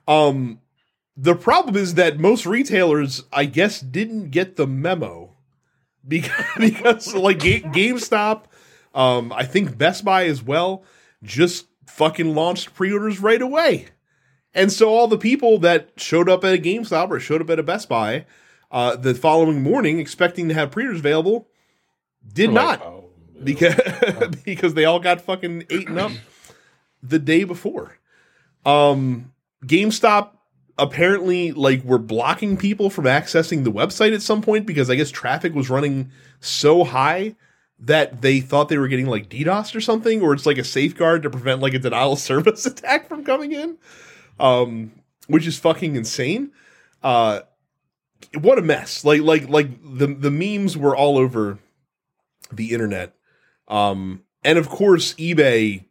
The problem is that most retailers, I guess, didn't get the memo because like GameStop, I think Best Buy as well, just fucking launched pre-orders right away. And so all the people that showed up at a GameStop or showed up at a Best Buy the following morning expecting to have pre-orders available did not, because they all got fucking eaten up the day before. GameStop apparently were blocking people from accessing the website at some point, because I guess traffic was running so high that they thought they were getting DDoSed or something, or it's a safeguard to prevent a denial of service attack from coming in. Which is fucking insane. What a mess. The memes were all over the internet. And of course eBay,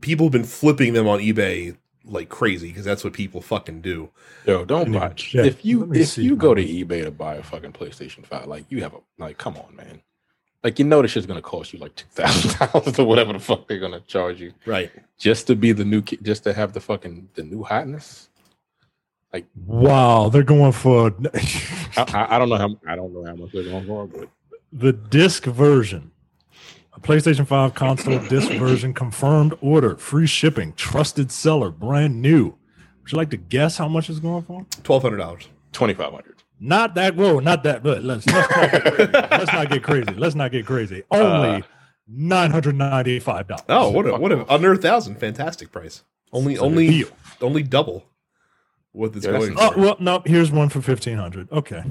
people have been flipping them on eBay like crazy, because that's what people fucking do. Yo, don't watch. Yeah. If you go to eBay to buy a fucking PlayStation 5, you have a come on, man. This shit's gonna cost you $2,000 or whatever the fuck they're gonna charge you, right? Just to be the new, just to have the new hotness. Wow, they're going for. I don't know how much they're going for, but the disc version, a PlayStation 5 console disc version, confirmed order, free shipping, trusted seller, brand new. Would you like to guess how much it's going for? $1,200, $2,500. Not that, whoa, not that, but let's not get crazy. Let's not get crazy. Only $995. Oh, what a under $1,000, fantastic price. Only double what this going for. Oh, well, no, here's one for $1,500. Okay.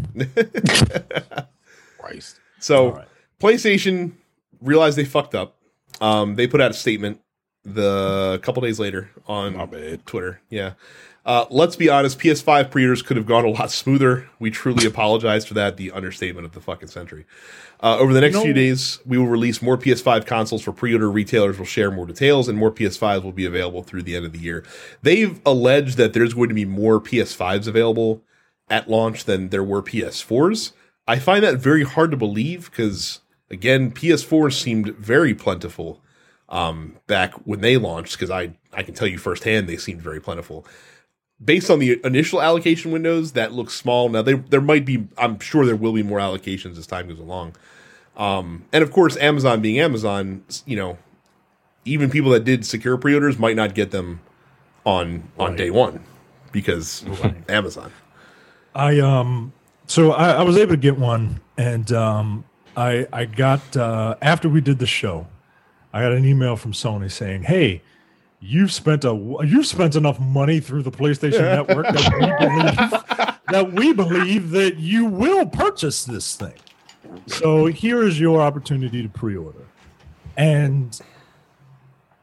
Christ. So, right. PlayStation realized they fucked up. They put out a statement a couple days later on Twitter. Yeah. Let's be honest, PS5 pre-orders could have gone a lot smoother. We truly apologize for that, the understatement of the fucking century. Over the next few days, we will release more PS5 consoles for pre-order. Retailers will share more details, and more PS5s will be available through the end of the year. They've alleged that there's going to be more PS5s available at launch than there were PS4s. I find that very hard to believe because, again, PS4s seemed very plentiful back when they launched, because I can tell you firsthand they seemed very plentiful. Based on the initial allocation windows, that looks small. Now, there might be, I'm sure there will be more allocations as time goes along. And, of course, Amazon being Amazon, even people that did secure pre-orders might not get them on day one because Amazon. I was able to get one, and I got, after we did the show, I got an email from Sony saying, hey, You've spent enough money through the PlayStation Network that we believe that you will purchase this thing. So here is your opportunity to pre-order. And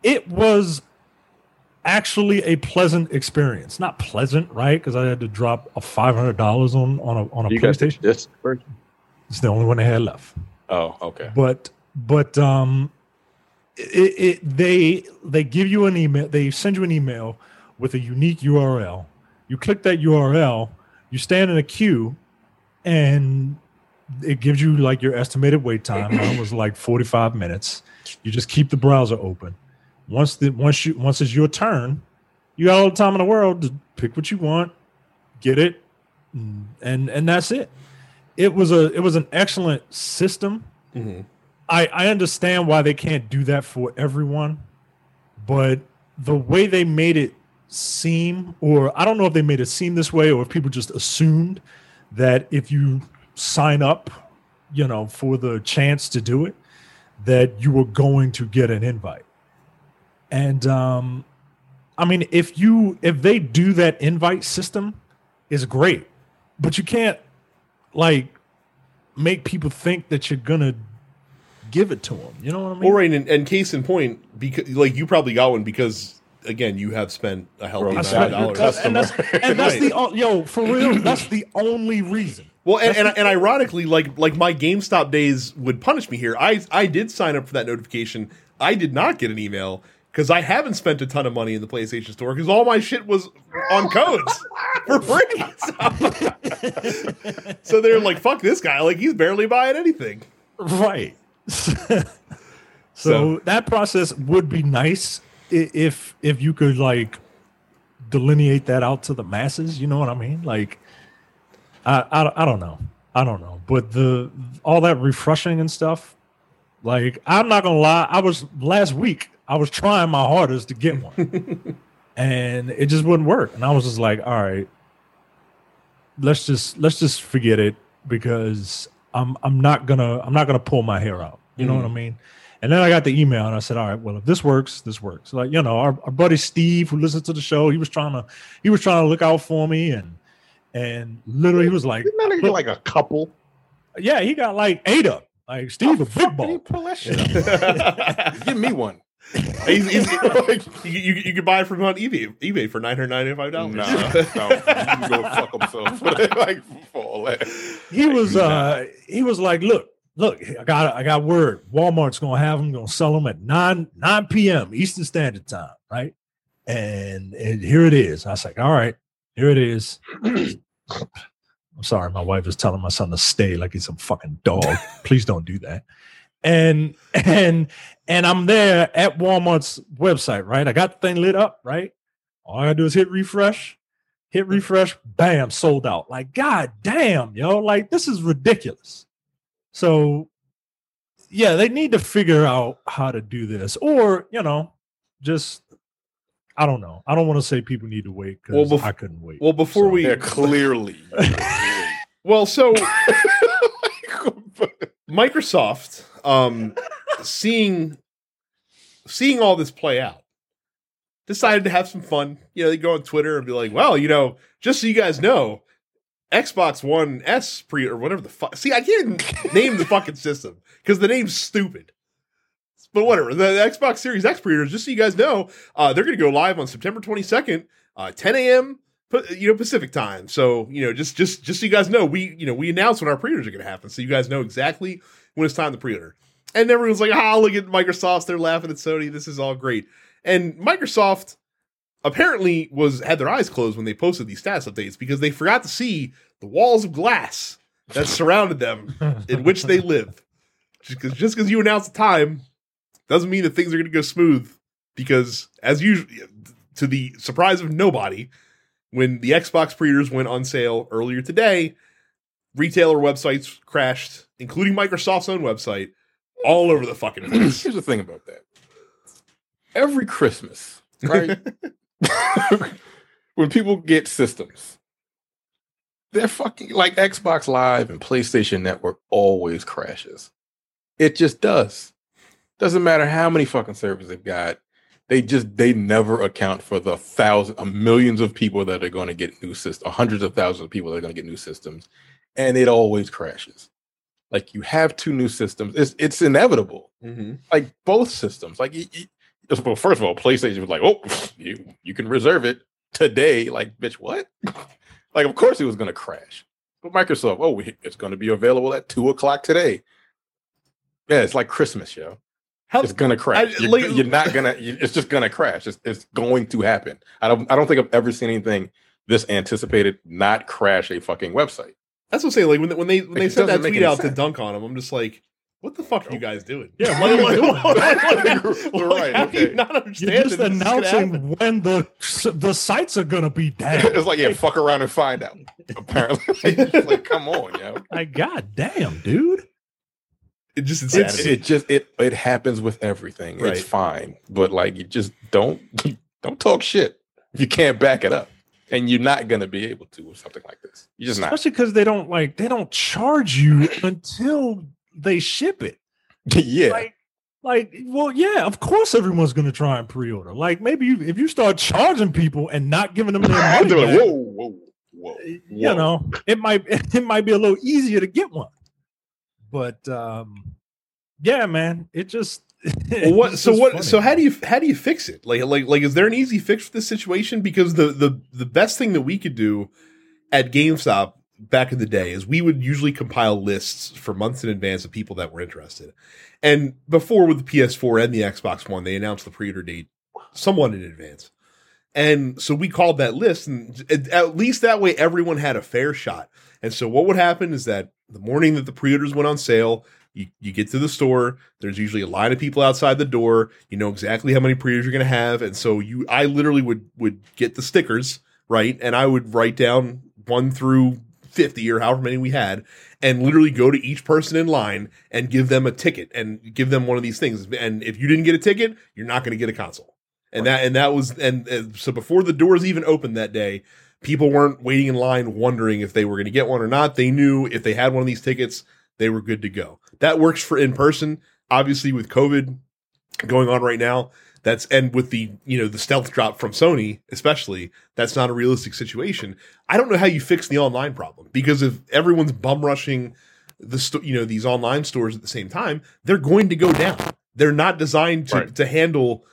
it was actually a pleasant experience. Not pleasant, right? Because I had to drop a $500 on a PlayStation. This version? It's the only one I had left. Oh, okay. But. They give you an email. They send you an email with a unique URL. You click that URL. You stand in a queue, and it gives you your estimated wait time. Mine was 45 minutes. You just keep the browser open. Once it's your turn, you got all the time in the world to pick what you want, get it, and that's it. it was an excellent system. Mm-hmm. I understand why they can't do that for everyone, but the way they made it seem, or I don't know if they made it seem this way or if people just assumed that if you sign up, you know, for the chance to do it, that you were going to get an invite. And I mean, if they do that invite system, it's great, but you can't like make people think that you're gonna give it to them. You know what I mean? Well, right, and case in point, because like you probably got one because again you have spent a healthy $9. And that's the for real. That's the only reason. Well, and ironically, like my GameStop days would punish me here. I did sign up for that notification. I did not get an email because I haven't spent a ton of money in the PlayStation Store because all my shit was on codes for free. So they're like, "Fuck this guy! Like he's barely buying anything." Right. So that process would be nice if you could like delineate that out to the masses. You know what I mean? Like, I don't know. But all that refreshing and stuff. Like, I'm not gonna lie. Last week I was trying my hardest to get one, and it just wouldn't work. And I was just like, all right, let's just forget it because I'm not gonna pull my hair out. You know what I mean? And then I got the email and I said, all right, well, if this works, this works. Like, you know, our buddy Steve, who listens to the show, he was trying to look out for me and literally he was like, didn't that get like a couple? Yeah, he got like 8 up. Like Steve, a big ball. Pull that shit up? Give me one. You could buy it from on eBay for $995. No, he go fuck himself. Like, for all that. He was like, look, I got word. Walmart's gonna have them, gonna sell them at 9 p.m. Eastern Standard Time, right? And here it is. I was like, all right, here it is. I'm sorry, my wife is telling my son to stay like he's some fucking dog. Please don't do that. And I'm there at Walmart's website, right? I got the thing lit up, right? All I gotta do is hit refresh, bam, sold out. Like, god damn, yo, like this is ridiculous. So yeah, they need to figure out how to do this, or you know, just I don't know. I don't want to say people need to wait because I couldn't wait. Well, before we clearly, well, so Microsoft, seeing all this play out, decided to have some fun. You know, they go on Twitter and be like, "Well, you know, just so you guys know, Xbox One S pre or whatever the fuck." See, I can't even name the fucking system because the name's stupid. But whatever, the Xbox Series X pre-orders, just so you guys know, they're going to go live on September 22nd, 10 a.m. Pacific time. So you know, just so you guys know, we announce when our pre-orders are going to happen, so you guys know exactly when it's time to pre-order. And everyone's like, look at Microsoft, they're laughing at Sony. This is all great. And Microsoft apparently had their eyes closed when they posted these status updates because they forgot to see the walls of glass that surrounded them in which they live. Just because you announce the time doesn't mean that things are going to go smooth because, as usual, to the surprise of nobody, when the Xbox pre-orders went on sale earlier today, retailer websites crashed, including Microsoft's own website, all over the fucking place. Here's the thing about that. Every Christmas, right, when people get systems, they're fucking like Xbox Live and PlayStation Network always crashes. It just does. Doesn't matter how many fucking servers they've got. They never account for the millions of people that are going to get new systems, hundreds of thousands of people that are going to get new systems. And it always crashes. Like you have two new systems. It's inevitable. Mm-hmm. Like both systems. Like, well, first of all, PlayStation was like, oh, you can reserve it today. Like, bitch, what? Like, of course it was going to crash. But Microsoft, it's going to be available at 2:00 today. Yeah, it's like Christmas, yo. It's gonna crash. You're not gonna. It's just gonna crash. It's going to happen. I don't think I've ever seen anything this anticipated not crash a fucking website. That's what I'm saying. Like when they sent that tweet out to dunk on them, I'm just like, What the fuck are you guys doing? Yeah, what are you you not understanding? You're just announcing when the sites are gonna be down. It's like, yeah, fuck around and find out. Apparently, like, come on, yo. Like, goddamn, dude. It happens with everything. Right. It's fine, but like, you just don't talk shit if you can't back it up. And you're not going to be able to with something like this. You're just not. Especially because they don't charge you until they ship it. Yeah. Of course everyone's going to try and pre-order. Like, maybe if you start charging people and not giving them their money, they're like, whoa. You know, it might be a little easier to get one. But yeah, man, it just. So how do you fix it? Like is there an easy fix for this situation? Because the best thing that we could do at GameStop back in the day is we would usually compile lists for months in advance of people that were interested. And before, with the PS4 and the Xbox One, they announced the pre-order date somewhat in advance. And so we called that list, and at least that way everyone had a fair shot. And so what would happen is that the morning that the pre-orders went on sale, you get to the store, there's usually a line of people outside the door, you know exactly how many pre-orders you're going to have, and so I literally would get the stickers, right, and I would write down 1 through 50 or however many we had, and literally go to each person in line and give them a ticket and give them one of these things, and if you didn't get a ticket, you're not going to get a console. And right. So before the doors even opened that day, people weren't waiting in line wondering if they were going to get one or not. They knew if they had one of these tickets, they were good to go. That works for in person. Obviously, with COVID going on right now, and with the stealth drop from Sony, especially, that's not a realistic situation. I don't know how you fix the online problem, because if everyone's bum rushing these online stores at the same time, they're going to go down. They're not designed to handle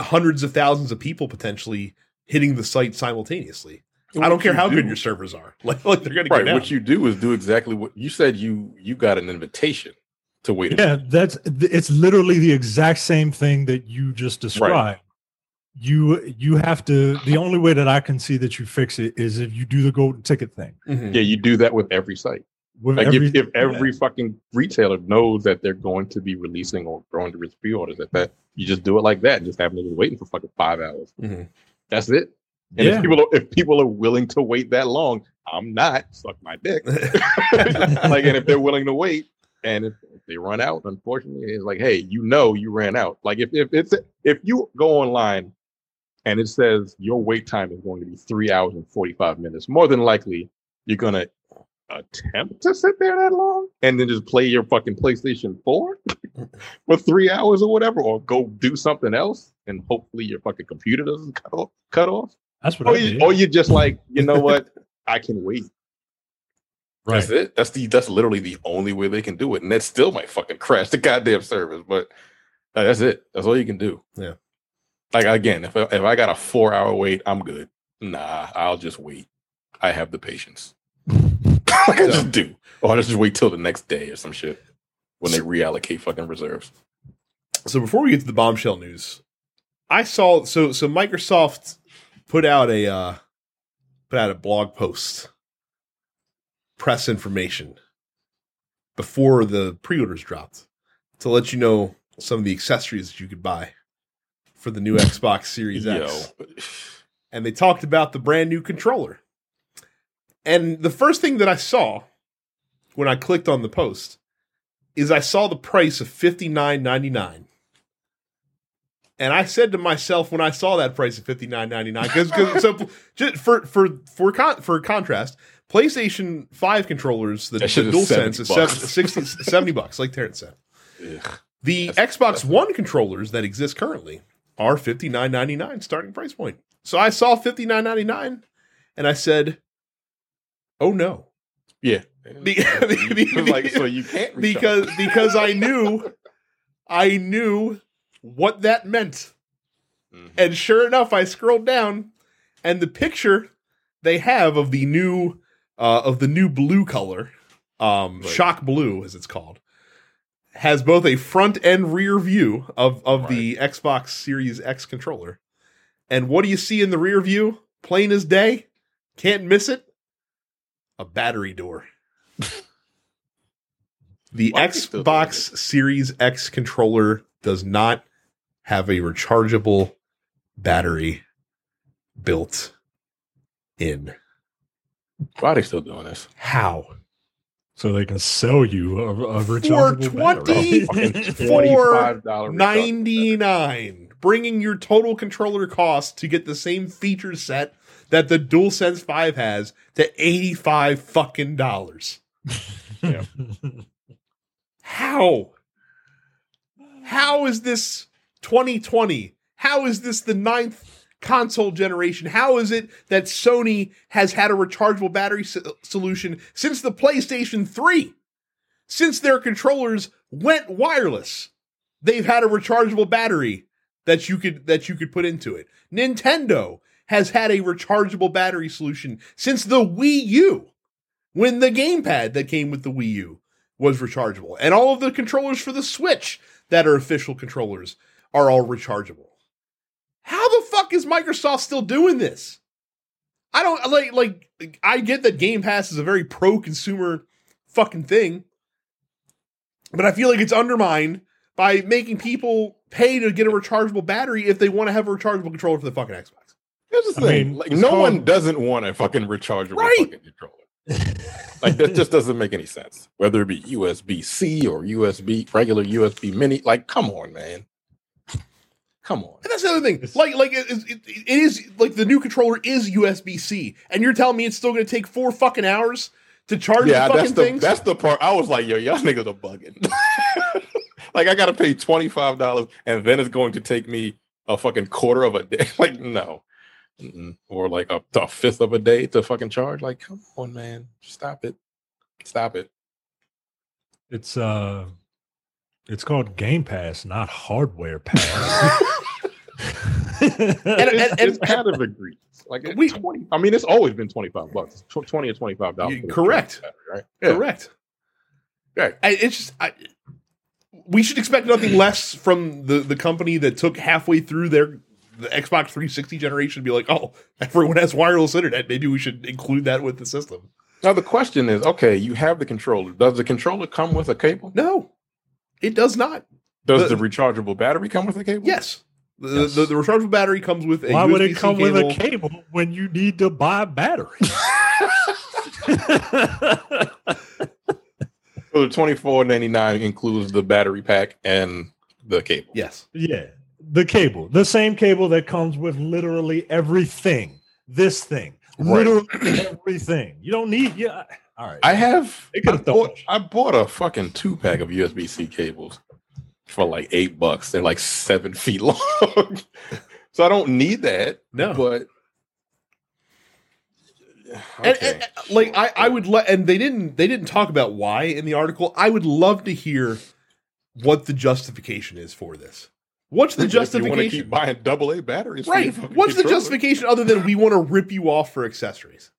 hundreds of thousands of people potentially hitting the site simultaneously. I don't care how good your servers are. Like they're going to get out. What you do is do exactly what you said. You got an invitation to wait. Yeah, it's literally the exact same thing that you just described. Right. You have to. The only way that I can see that you fix it is if you do the golden ticket thing. Mm-hmm. Yeah, you do that with every site. If every fucking retailer knows that they're going to be releasing or going to receive orders at that, you just do it like that and just have them waiting for fucking 5 hours. Mm-hmm. That's it. And if people are willing to wait that long, I'm not. Suck my dick. And if they're willing to wait, and if they run out, unfortunately, it's like, hey, you ran out. Like if you go online and it says your wait time is going to be 3 hours and 45 minutes, more than likely you're going to attempt to sit there that long and then just play your fucking PlayStation 4 for 3 hours or whatever, or go do something else, and hopefully your fucking computer doesn't cut off. That's what or you're just like, you know what? I can wait. Right. That's it. That's literally the only way they can do it. And that still might fucking crash the goddamn service. But that's it. That's all you can do. Yeah. Like, again, if I got a 4 hour wait, I'm good. Nah, I'll just wait. I have the patience. I just do. Or I'll just wait till the next day or some shit when they reallocate fucking reserves. So before we get to the bombshell news, I saw so Microsoft put out a blog post, press information before the pre-orders dropped, to let you know some of the accessories that you could buy for the new Xbox Series X. And they talked about the brand new controller. And the first thing that I saw when I clicked on the post is I saw the price of $59.99. And I said to myself when I saw that price of $59.99, because so just for contrast, PlayStation 5 controllers, the DualSense is $70, like Terrence said. Ugh. Xbox One controllers that exist currently are $59.99 starting price point. So I saw $59.99, and I said, "Oh no!" Yeah, so you can't because I knew. What that meant. Mm-hmm. And sure enough, I scrolled down, and the picture they have of the new blue color, shock blue as it's called, has both a front and rear view of the Xbox Series X controller. And what do you see in the rear view? Plain as day, can't miss it. A battery door. The Xbox Series X controller does not have a rechargeable battery built in. Why are they still doing this? How? So they can sell you a rechargeable battery. $4.99, bringing your total controller cost to get the same feature set that the DualSense 5 has to $85. Yeah. How? How is this 2020? How is this the 9th console generation? How is it that Sony has had a rechargeable battery solution since the PlayStation 3? Since their controllers went wireless, they've had a rechargeable battery that you could put into it. Nintendo has had a rechargeable battery solution since the Wii U, when the gamepad that came with the Wii U was rechargeable. And all of the controllers for the Switch that are official controllers are all rechargeable. How the fuck is Microsoft still doing this? I don't like I get that Game Pass is a very pro-consumer fucking thing, but I feel like it's undermined by making people pay to get a rechargeable battery if they want to have a rechargeable controller for the fucking Xbox. Here's the thing. No one doesn't want a fucking rechargeable fucking controller. Like, that just doesn't make any sense. Whether it be USB-C or USB, regular USB mini. Like, come on, man. Come on. And that's the other thing. Like it is, like, the new controller is USB-C. And you're telling me it's still going to take 4 fucking hours to charge the fucking things? Yeah, that's the part. I was like, yo, y'all niggas are bugging. Like, I got to pay $25, and then it's going to take me a fucking quarter of a day. Like, no. Mm-mm. Or like a fifth of a day to fucking charge. Like, come on, man, stop it. It's called Game Pass, not Hardware Pass. It's kind of agreed. Like, it's always been $25, $20 or $25. Correct, right? Yeah. Correct. Yeah, it's just we should expect nothing less from the company that took halfway through the Xbox 360 generation, be like, oh, everyone has wireless internet. Maybe we should include that with the system. Now, the question is, okay, you have the controller. Does the controller come with a cable? No, it does not. Does the rechargeable battery come with a cable? Yes. The rechargeable battery comes with a USB-C. Why would it come with a cable when you need to buy a battery? So the $24.99 includes the battery pack and the cable. Yes. Yeah. The cable, the same cable that comes with literally everything. This thing, right. Literally everything. You don't need. Yeah, all right. I bought a fucking 2-pack of USB-C cables for like $8. They're like 7 feet long, so I don't need that. No, but okay. and like I would. And they didn't talk about why in the article. I would love to hear what the justification is for this. What's the justification? You want to keep buying AA batteries, right? What's the justification other than we want to rip you off for accessories?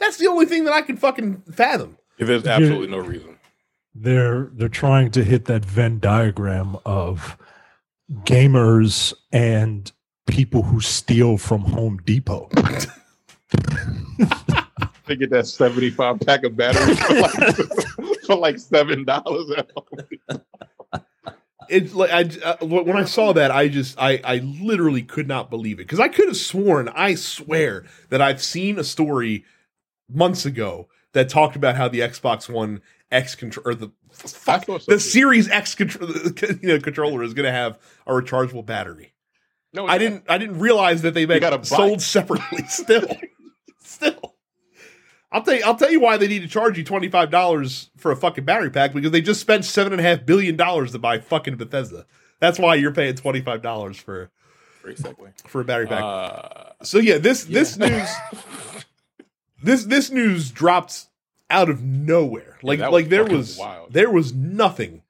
That's the only thing that I can fucking fathom. If there's absolutely no reason, they're trying to hit that Venn diagram of gamers and people who steal from Home Depot. They get that 75 pack of batteries for like $7 at Home Depot. It's like when I saw that, I literally could not believe it, because I could have sworn, I swear that I've seen a story months ago that talked about how the Xbox One X controller, the Series X controller is going to have a rechargeable battery. No, I didn't realize that they sold separately. Still. I'll tell you why they need to charge you $25 for a fucking battery pack, because they just spent $7.5 billion to buy fucking Bethesda. That's why you're paying $25 for a battery pack. So yeah, this news dropped out of nowhere. Like, yeah, like there was nothing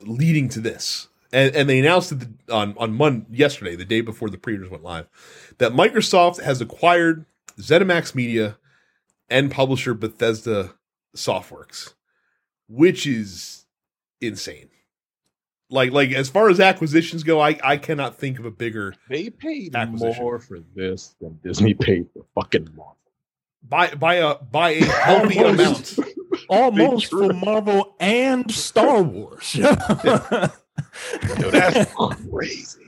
leading to this. And they announced it on Monday, yesterday, the day before the pre-orders went live, that Microsoft has acquired ZeniMax Media and publisher Bethesda Softworks, which is insane. Like as far as acquisitions go, I cannot think of a bigger. They paid more for this than Disney paid for fucking Marvel by a healthy amount. almost for Marvel and Star Wars. Yo, that's crazy.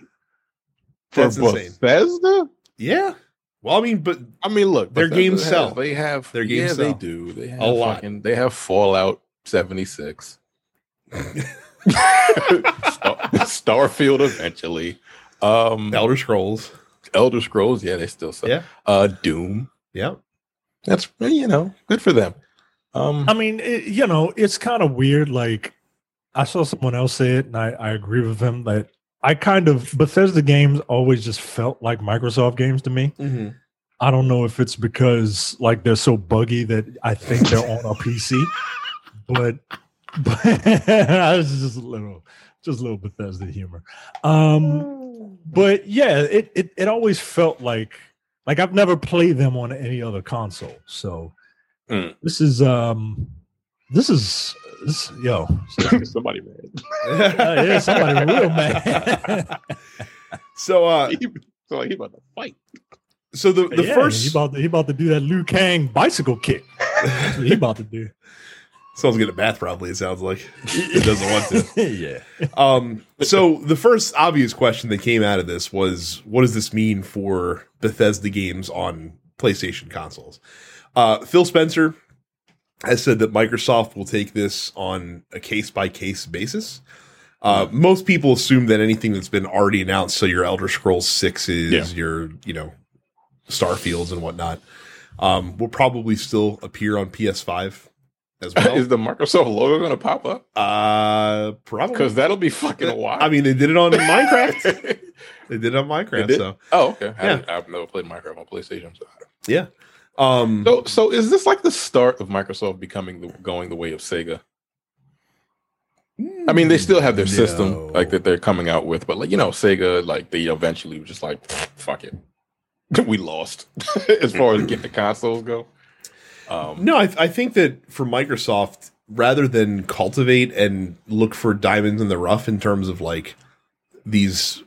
That's insane. Bethesda? Yeah. Well, I mean, but look, their games sell. They have their games. Yeah, sell. They do. They have a lot. They have Fallout 76. Starfield eventually. Elder Scrolls. Yeah, they still sell. Yeah. Doom. Yeah. That's, good for them. It's kind of weird. Like, I saw someone else say it, and I agree with them that Bethesda games always just felt like Microsoft games to me. Mm-hmm. I don't know if it's because they're so buggy that I think they're on a PC, but it's just a little Bethesda humor. But yeah, it always felt like I've never played them on any other console. So this is yo. Somebody mad. Yeah, somebody real mad. So he about to fight. So first he about to do that Liu Kang bicycle kick. That's what he about to do. Someone's getting a bath probably, it sounds like. It doesn't want to. Yeah. So the first obvious question that came out of this was, what does this mean for Bethesda games on PlayStation consoles? Phil Spencer has said that Microsoft will take this on a case-by-case basis. Most people assume that anything that's been already announced, so your Elder Scrolls 6s, your Starfields and whatnot, will probably still appear on PS5 as well. Is the Microsoft logo going to pop up? Probably. Because that'll be fucking wild. I mean, they did it on Minecraft. So. Oh, okay. Yeah. I've never played Minecraft on PlayStation. So. Yeah. So is this the start of Microsoft going the way of Sega? I mean, they still have their system that they're coming out with, but Sega, they eventually were just fuck it, we lost as far as getting the consoles go. I think that for Microsoft, rather than cultivate and look for diamonds in the rough in terms of these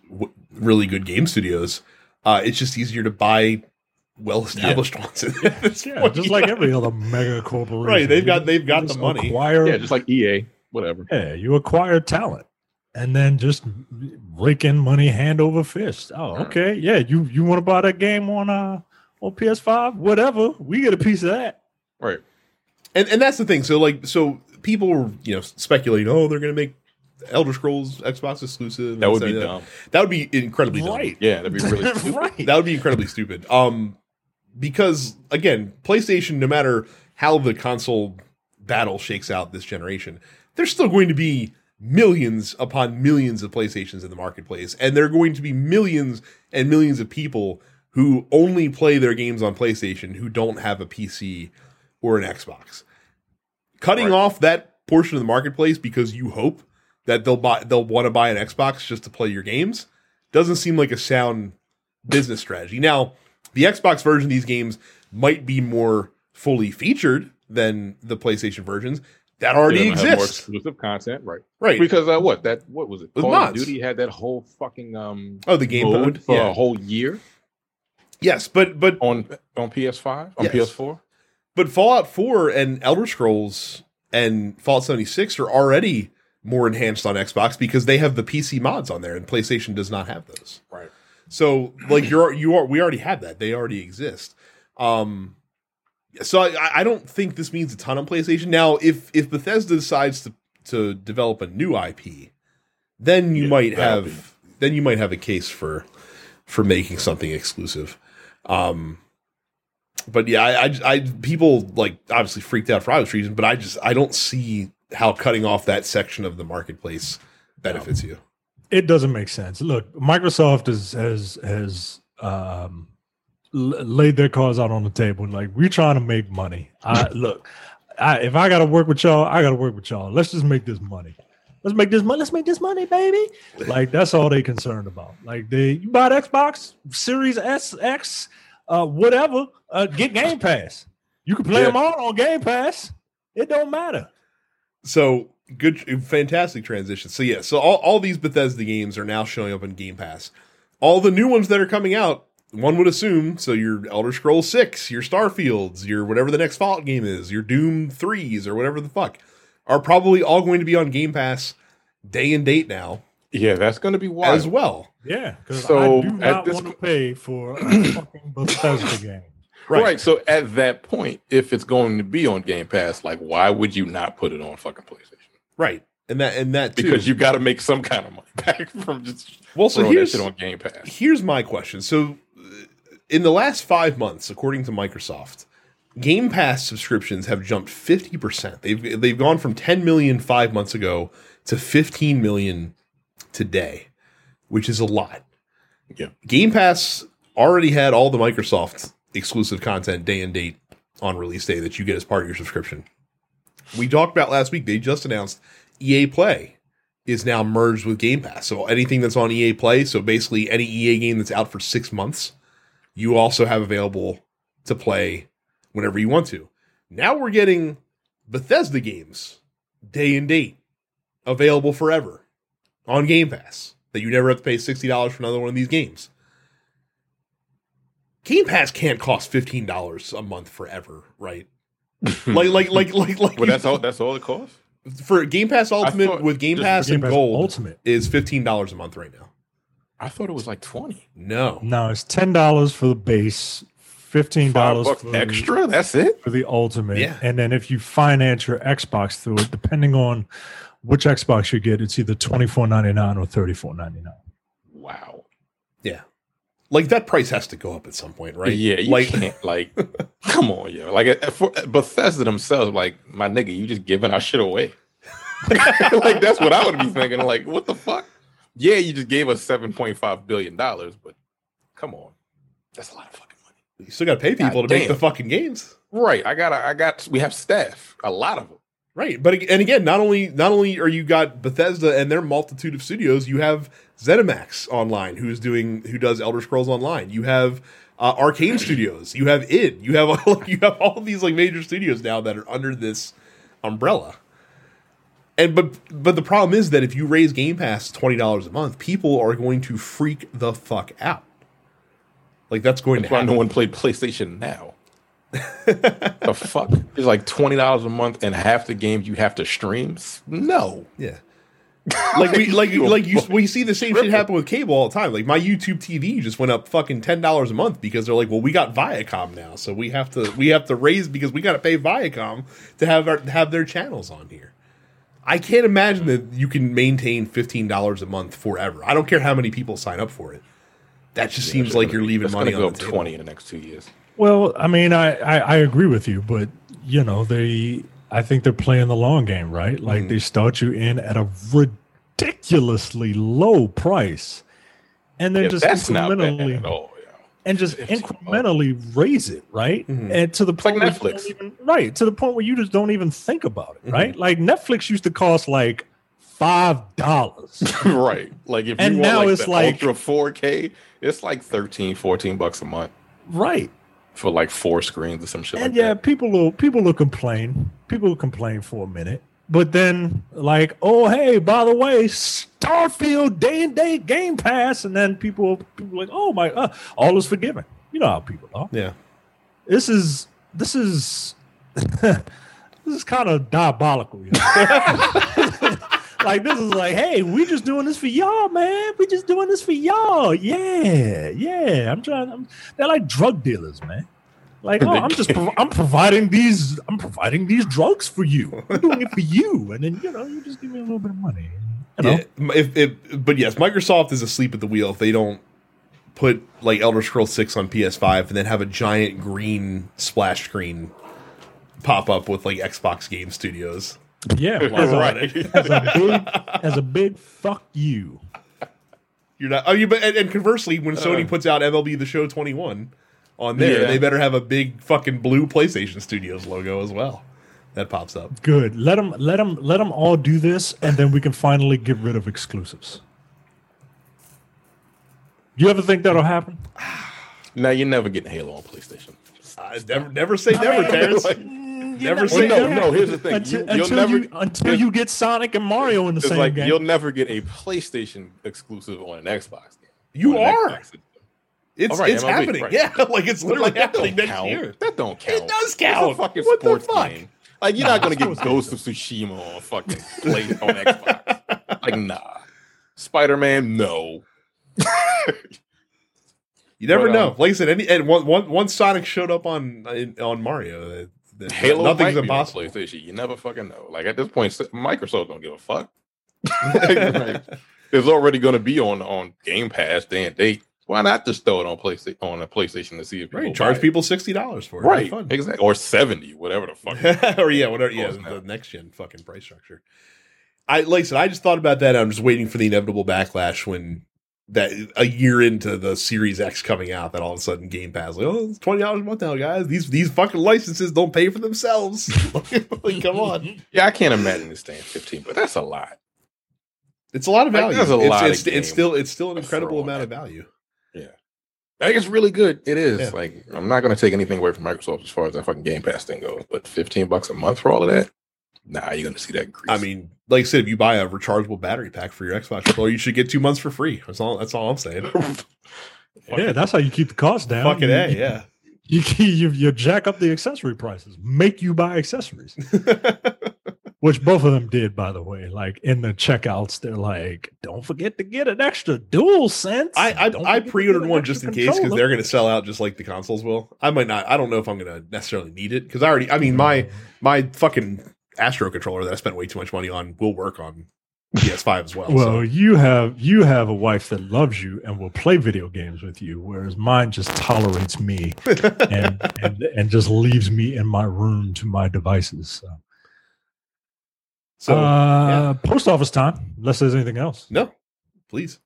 really good game studios, it's just easier to buy well-established ones. Every other mega corporation, right? They've got the money. Just like EA, whatever. Yeah, you acquire talent and then just rake in money hand over fist. Oh, okay, yeah. You want to buy that game on PS5? Whatever, we get a piece of that, right? And that's the thing. So so people were speculating, oh, they're going to make Elder Scrolls Xbox exclusive. That would be dumb. That would be incredibly dumb. Right? Yeah, that'd be really stupid. Right. That would be incredibly stupid. Because, again, PlayStation, no matter how the console battle shakes out this generation, there's still going to be millions upon millions of PlayStations in the marketplace, and there are going to be millions and millions of people who only play their games on PlayStation who don't have a PC or an Xbox. Cutting off that portion of the marketplace because you hope that they'll want to buy an Xbox just to play your games doesn't seem like a sound business strategy. Now, the Xbox version of these games might be more fully featured than the PlayStation versions that already exist. Have more exclusive content, right? Right. Because what was it? Call of Duty had that whole fucking the game mode for a whole year. Yes, but on PS5, on PS4, but Fallout 4 and Elder Scrolls and Fallout 76 are already more enhanced on Xbox because they have the PC mods on there, and PlayStation does not have those. Right. So, we already have that. They already exist. So I don't think this means a ton on PlayStation. Now, if Bethesda decides to develop a new IP, then you might have a case for making something exclusive. But yeah, I people obviously freaked out for obvious reasons, but I don't see how cutting off that section of the marketplace benefits you. It doesn't make sense. Look, Microsoft has laid their cards out on the table, and we're trying to make money. If I got to work with y'all, I got to work with y'all. Let's just make this money. Let's make this money. Let's make this money, baby. That's all they concerned about. You buy an Xbox Series X, whatever. Get Game Pass. You can play them all on Game Pass. It don't matter. So good, fantastic transition. So yeah, so all these Bethesda games are now showing up on Game Pass. All the new ones that are coming out one would assume, so your Elder Scrolls 6, your Starfields, your whatever the next Fallout game is, your Doom 3s or whatever the fuck, are probably all going to be on Game Pass day and date now. Yeah, that's going to be wild. As well. Yeah, because so I do not want to pay for a fucking Bethesda game. Right, so at that point, if it's going to be on Game Pass, like, why would you not put it on fucking PlayStation? Right. And that too. Because you got to make some kind of money back from just throwing that shit on Game Pass. Here's my question. So in the last 5 months, according to Microsoft, Game Pass subscriptions have jumped 50%. They've gone from 10 million 5 months ago to 15 million today, which is a lot. Yeah. Game Pass already had all the Microsoft exclusive content day and date on release day that you get as part of your subscription. We talked about last week, they just announced EA Play is now merged with Game Pass. So anything that's on EA Play, so basically any EA game that's out for 6 months, you also have available to play whenever you want to. Now we're getting Bethesda games day and date available forever on Game Pass that you never have to pay $60 for another one of these games. Game Pass can't cost $15 a month forever, right? like. Well, that's all it costs? For Game Pass Ultimate with Game Pass and Gold Ultimate is $15 a month right now. I thought it was like $20. No, it's $10 for the base, $15 for extra. That's it for the Ultimate, yeah. And then if you finance your Xbox through it, depending on which Xbox you get, it's either $24.99 or $34.99. Wow. Yeah. Like, that price has to go up at some point, right? Yeah, you can't, come on, yo. Like, for Bethesda themselves, my nigga, you just giving our shit away. That's what I would be thinking. Like, what the fuck? Yeah, you just gave us $7.5 billion, but come on. That's a lot of fucking money. You still got to pay people to make the fucking games. Right. We have staff. A lot of them. Right. But, and again, not only are you got Bethesda and their multitude of studios, you have ZeniMax Online, who does Elder Scrolls Online. You have Arcane Studios. You have id. You have all of these major studios now that are under this umbrella. And but the problem is that if you raise Game Pass $20 a month, people are going to freak the fuck out. That's to happen. Why no one played PlayStation Now. The fuck? It's $20 a month and half the games you have to stream? No. Yeah. We see the same shit happen with cable all the time. My YouTube TV just went up fucking $10 a month because they're like, well, we got Viacom now, so we have to raise because we got to pay Viacom to have their channels on here. I can't imagine that you can maintain $15 a month forever. I don't care how many people sign up for it. That just seems like you're leaving money on the table. $20 in the next 2 years. Well, I mean, I agree with you, but I think they're playing the long game, right? They start you in at a ridiculously low price, and then incrementally raise it, right? Mm-hmm. And to the point where Netflix, to the point where you just don't even think about it, right? Mm-hmm. Netflix used to cost $5, right? If you want it's ultra 4K, it's $13-14 a month, right? For 4 screens or some shit. And yeah, that. people will complain. People will complain for a minute, but then oh hey, by the way, Starfield day and date Game Pass, and then people oh my, all is forgiven. You know how people are. Yeah, this is this is kind of diabolical. You know? This is hey, we just doing this for y'all, man. We just doing this for y'all. Yeah. They're drug dealers, man. I'm providing these. I'm providing these drugs for you. I'm doing it for you, and then you just give me a little bit of money. Yeah, but yes, Microsoft is asleep at the wheel if they don't put Elder Scrolls 6 on PS5 and then have a giant green splash screen pop up with Xbox Game Studios. Yeah, as a big fuck you. You're not. Oh, you. But and conversely, when Sony puts out MLB The Show 21 on there, they better have a big fucking blue PlayStation Studios logo as well. That pops up. Good. Let them all do this, and then we can finally get rid of exclusives. You ever think that'll happen? No, you're never getting Halo on PlayStation. Never say never, Terrence. No, here's the thing. Until you get Sonic and Mario in the same game. You'll never get a PlayStation exclusive on an Xbox game. You are. It's MLB, happening. Right. Yeah, like it's literally happening next year. That don't count. It does count. It's a fucking what sports the fuck? Game. Like you're not gonna get Ghost of Tsushima on fucking play on Xbox. Like nah. Spider-Man, no. You never know. Like I said, once Sonic showed up on Mario, Halo nothing's impossible. PlayStation. You never fucking know. Like at this point, Microsoft don't give a fuck. Like, it's already going to be on Game Pass. They why not just throw it on a PlayStation to see if people charge people $60 for it. Right, exactly, or $70, whatever the fuck. Or yeah, whatever. Yeah, the next gen fucking price structure. I just thought about that. I'm just waiting for the inevitable backlash when. That a year into the Series X coming out, that all of a sudden Game Pass, like, oh, it's $20 a month now, guys. These fucking licenses don't pay for themselves. Like, come on. Yeah, I can't imagine this staying 15, but that's a lot. It's a lot of value. Like, it's still an incredible amount of value. Yeah, I think it's really good. It is. Yeah. Like, I'm not going to take anything away from Microsoft as far as that fucking Game Pass thing goes, but $15 a month for all of that. Nah, you're going to see that increase. I mean, like I said, if you buy a rechargeable battery pack for your Xbox controller, you should get 2 months for free. That's all I'm saying. Yeah, that's how you keep the cost down. Fucking A, yeah. You jack up the accessory prices. Make you buy accessories. Which both of them did, by the way. Like, in the checkouts, they're like, don't forget to get an extra DualSense. I pre-ordered one just in case, because they're going to sell out just like the consoles will. I might not. I don't know if I'm going to necessarily need it, because my fucking... Astro controller that I spent way too much money on will work on PS5 as well. Well, so. You have a wife that loves you and will play video games with you, whereas mine just tolerates me and just leaves me in my room to my devices. So, post office time, unless there's anything else. No, please.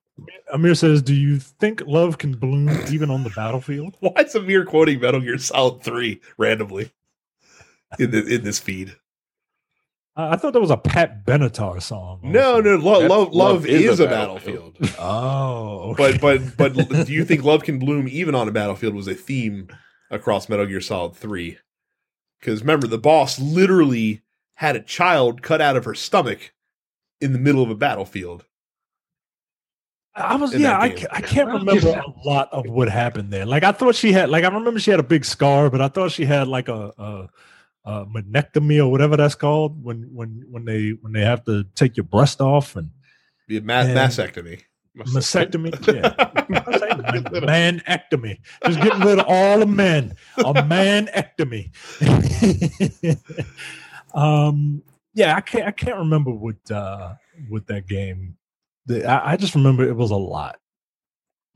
Amir says, do you think love can bloom even on the battlefield? Why is Amir quoting Metal Gear Solid 3 randomly in this feed? I thought that was a Pat Benatar song. Also. No, love is a battlefield. Oh, okay. but do you think love can bloom even on a battlefield was a theme across Metal Gear Solid 3? Because remember, the boss literally had a child cut out of her stomach in the middle of a battlefield. I can't remember a lot of what happened there. Like I thought she had, like I remember she had a big scar, but I thought she had like a menectomy or whatever that's called when they have to take your breast off and be mastectomy. Mastectomy, yeah. Manectomy. Just getting rid of all the men. A manectomy. I can't remember what that game. I just remember it was a lot.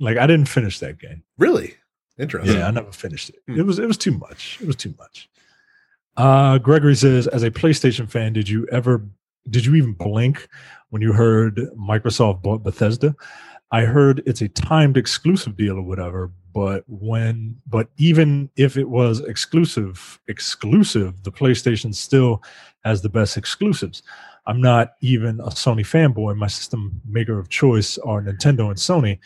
Like I didn't finish that game. Really? Interesting. Yeah, I never finished it. It was too much. It was too much. Gregory says, as a PlayStation fan, did you even blink when you heard Microsoft bought Bethesda? I heard it's a timed exclusive deal or whatever, but even if it was exclusive, the PlayStation still has the best exclusives. I'm not even a Sony fanboy. My system maker of choice are Nintendo and Sony.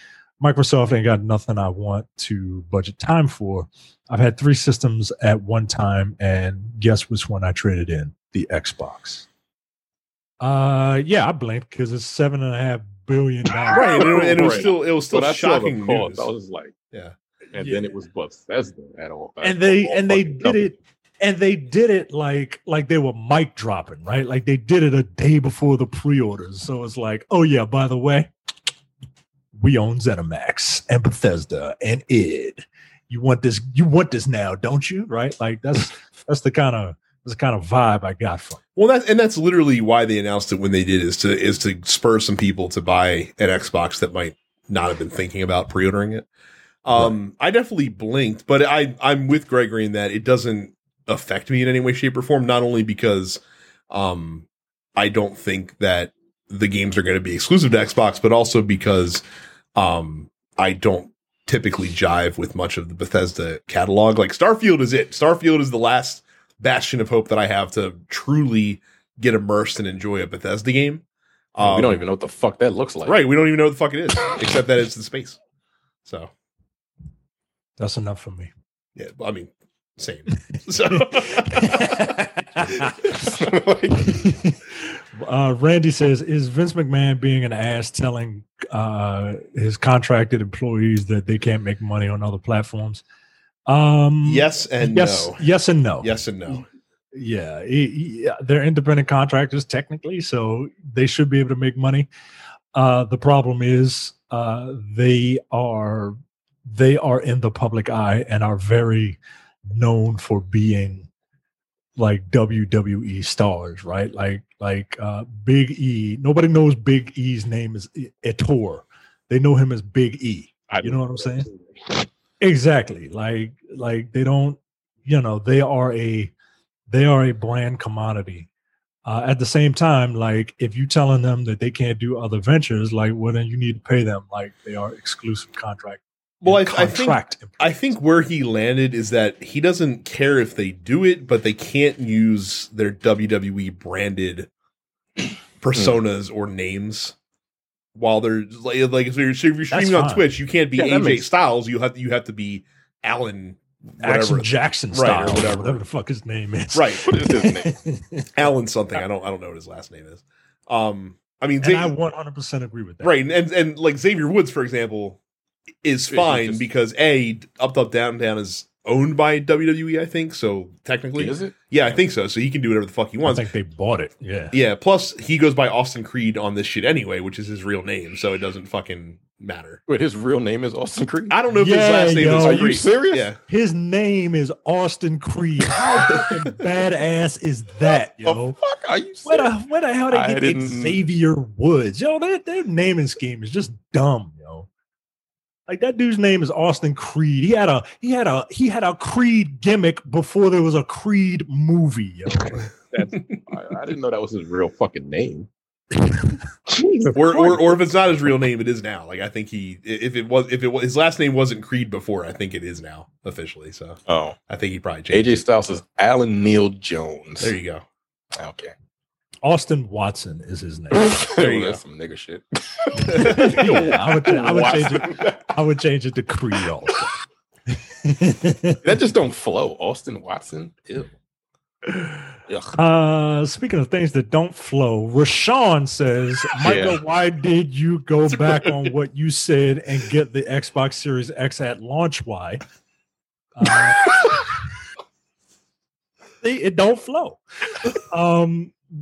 Microsoft ain't got nothing I want to budget time for. I've had 3 systems at one time, and guess which one I traded in? The Xbox. Yeah, I blinked because it's $7.5 billion. Right, and it was still but shocking news. I was like, yeah, and then it was Bethesda at all. And they did it like they were mic dropping, right? Like they did it a day before the pre-orders. So it's like, oh yeah, by the way. We own ZeniMax and Bethesda and id. You want this now, don't you? Right? Like that's the kind of vibe I got from it. Well, that's literally why they announced it when they did, is to spur some people to buy an Xbox that might not have been thinking about pre-ordering it. Right. I definitely blinked, but I'm with Gregory in that it doesn't affect me in any way, shape, or form, not only because I don't think that the games are going to be exclusive to Xbox, but also because I don't typically jive with much of the Bethesda catalog. Like Starfield is it. Starfield is the last bastion of hope that I have to truly get immersed and enjoy a Bethesda game. We don't even know what the fuck that looks like. Right. We don't even know what the fuck it is, except that it's in space. So that's enough for me. Yeah. I mean, same. So. Randy says, is Vince McMahon being an ass telling his contracted employees that they can't make money on other platforms. Yes and no. Yeah, they're independent contractors technically, so they should be able to make money. The problem is they are in the public eye and are very known for being like WWE stars, right? Like Big E. Nobody knows Big E's name is Ettore. They know him as Big E. You know what I'm saying? Exactly. Like they don't. You know, they are a brand commodity. At the same time, like if you're telling them that they can't do other ventures, like well, then you need to pay them. Like they are exclusive contract. Well, I think where he landed is that he doesn't care if they do it, but they can't use their WWE branded personas or names while they're like if you're streaming on Twitch, you can't be AJ Styles. You have to be Alan. Action Jackson style, right, or whatever the fuck his name is. Right, what is his name? Alan something. I don't know what his last name is. I mean, I 100% agree with that. Right, and like Xavier Woods, for example, is fine because Up Down Down is owned by WWE. I think so. Technically, is it? Yeah, I think so. So he can do whatever the fuck he wants. I think they bought it. Yeah. Plus, he goes by Austin Creed on this shit anyway, which is his real name. So it doesn't fucking matter. Wait, his real name is Austin Creed? I don't know if his last name is Creed. Are you serious? Yeah. His name is Austin Creed. How fucking badass is that, yo? Fuck, are you serious? Where the hell did they get Xavier Woods? Yo, that naming scheme is just dumb, yo. Like that dude's name is Austin Creed. He had a Creed gimmick before there was a Creed movie, yo. I didn't know that was his real fucking name. or if it's not his real name, it is now. Like I think if it was his last name wasn't Creed before, I think it is now officially. So I think he probably changed. AJ Styles is Alan Neil Jones. There you go. Okay. Austin Watson is his name. There you go. Some nigga shit. Yeah, I would change it to Creed also. That just don't flow. Austin Watson. Ew. Speaking of things that don't flow, Rashawn says, Michael, why did you go back on what you said and get the Xbox Series X at launch? Why? It don't flow.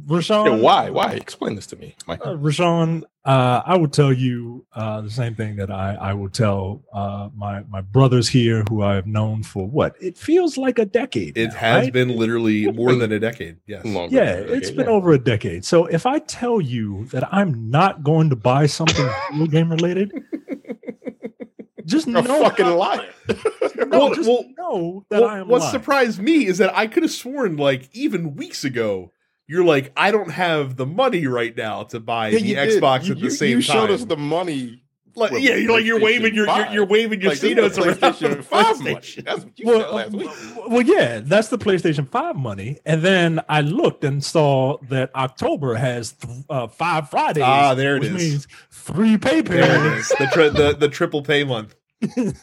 Rashawn, why? Explain this to me, Michael. Rashawn, I would tell you the same thing that I will tell my brothers here, who I have known for what it feels like a decade. It has been literally more than a decade. Yes, it's been over a decade. So if I tell you that I'm not going to buy something video game related, just know fucking liar. I am. What surprised me is that I could have sworn, like even weeks ago, you're like, I don't have the money right now to buy the Xbox at the same time. You showed us the money. Like, you're waving you're waving your C-notes around. PlayStation 5 money. That's what you said last week. Well, yeah, that's the PlayStation 5 money. And then I looked and saw that October has 5 Fridays. Ah, there it is. Which means 3 pay periods. The triple pay month.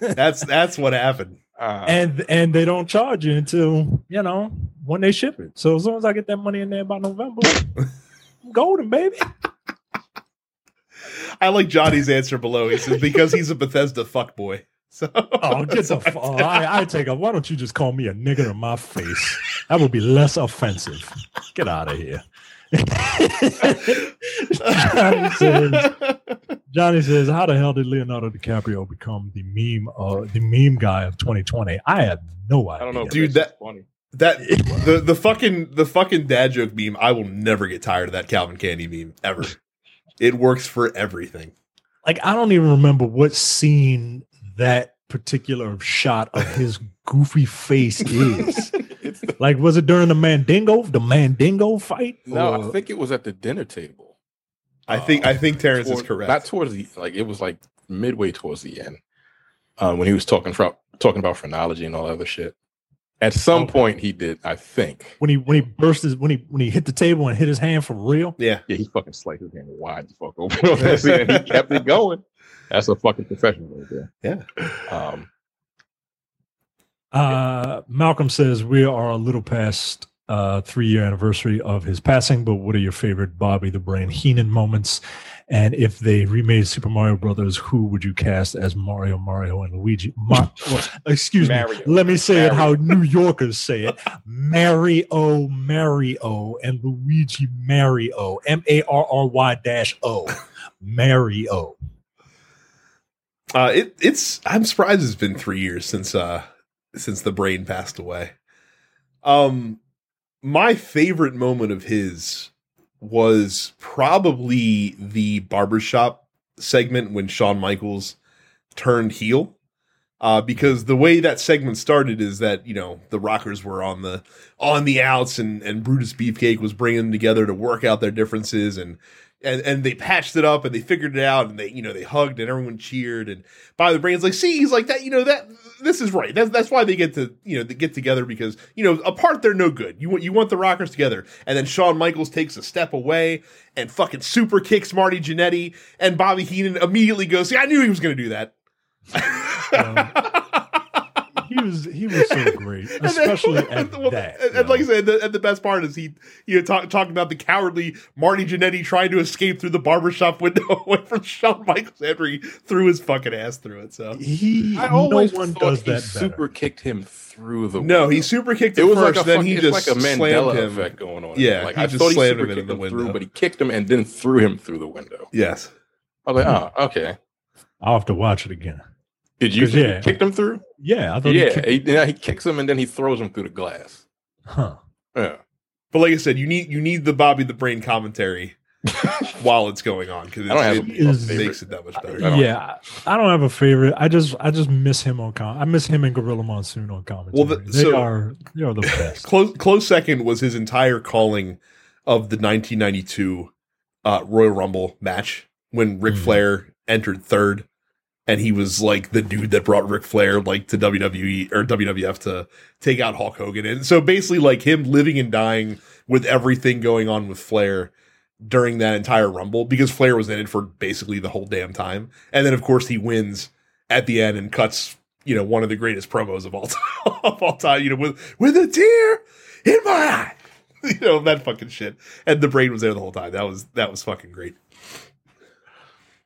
That's what happened. And they don't charge you until, when they ship it. So as soon as I get that money in there by November, I'm golden, baby. I like Johnny's answer below. He says, because he's a Bethesda fuckboy. So I take up. Why don't you just call me a nigger in my face? That would be less offensive. Get out of here. Johnny says, how the hell did Leonardo DiCaprio become the meme guy of 2020? I have no idea. I don't know, dude. That's funny. That the fucking dad joke meme. I will never get tired of that Calvin Candy meme ever. It works for everything. Like I don't even remember what scene that particular shot of his goofy face is. Like, was it during the Mandingo fight? No, I think it was at the dinner table. I think Terrence is correct. Not towards the it was like midway towards the end when he was talking about phrenology and all that other shit. At some point, he did. I think when he hit the table and hit his hand for real. Yeah, he fucking sliced his hand wide the fuck open. And he kept it going. That's a fucking professional right there. Yeah. Malcolm says we are a little past 3-year anniversary of his passing, but what are your favorite Bobby the Brain Heenan moments? And if they remade Super Mario Brothers, who would you cast as Mario, Mario, and Luigi? Excuse me. Let me say Mario. It how New Yorkers say it. Mario, Mario, and Luigi Mario. M-A-R-R-Y-O. Mario. I'm surprised it's been 3 years since the Brain passed away. My favorite moment of his was probably the barbershop segment when Shawn Michaels turned heel, because the way that segment started is that, you know, the Rockers were on the outs, and Brutus Beefcake was bringing them together to work out their differences, and they patched it up and they figured it out, and they hugged and everyone cheered, and Bobby the Brain's like, see, he's like that, that this is right. That's why they get to, they get together, because, apart they're no good. You want the Rockers together. And then Shawn Michaels takes a step away and fucking super kicks Marty Jannetty, and Bobby Heenan immediately goes, see, I knew he was going to do that. He was so great, especially at that. And like I said, the best part is he, talking about the cowardly Marty Jannetty trying to escape through the barbershop window away from Shawn Michaels after he threw his fucking ass through it. So Super kicked him through the window. No, he super kicked him first. Then he just like a Mandela effect going on. Yeah, like I thought he slammed him in the window, but he kicked him and then threw him through the window. Yes, I was like, oh, okay. I'll have to watch it again. Did you think he kicked him through? Yeah, I thought. Yeah, he kicks him and then he throws him through the glass. Huh. Yeah, but like I said, you need the Bobby the Brain commentary while it's going on, because it makes it that much better. I don't have a favorite. I just miss him on I miss him and Gorilla Monsoon on commentary. Well, they are the best. Close second was his entire calling of the 1992 Royal Rumble match when Ric Flair entered third. And he was like the dude that brought Ric Flair like to WWE or WWF to take out Hulk Hogan. And so basically like him living and dying with everything going on with Flair during that entire Rumble, because Flair was in it for basically the whole damn time. And then of course he wins at the end and cuts, one of the greatest promos of all time, with a tear in my eye. That fucking shit. And the Brain was there the whole time. That was fucking great.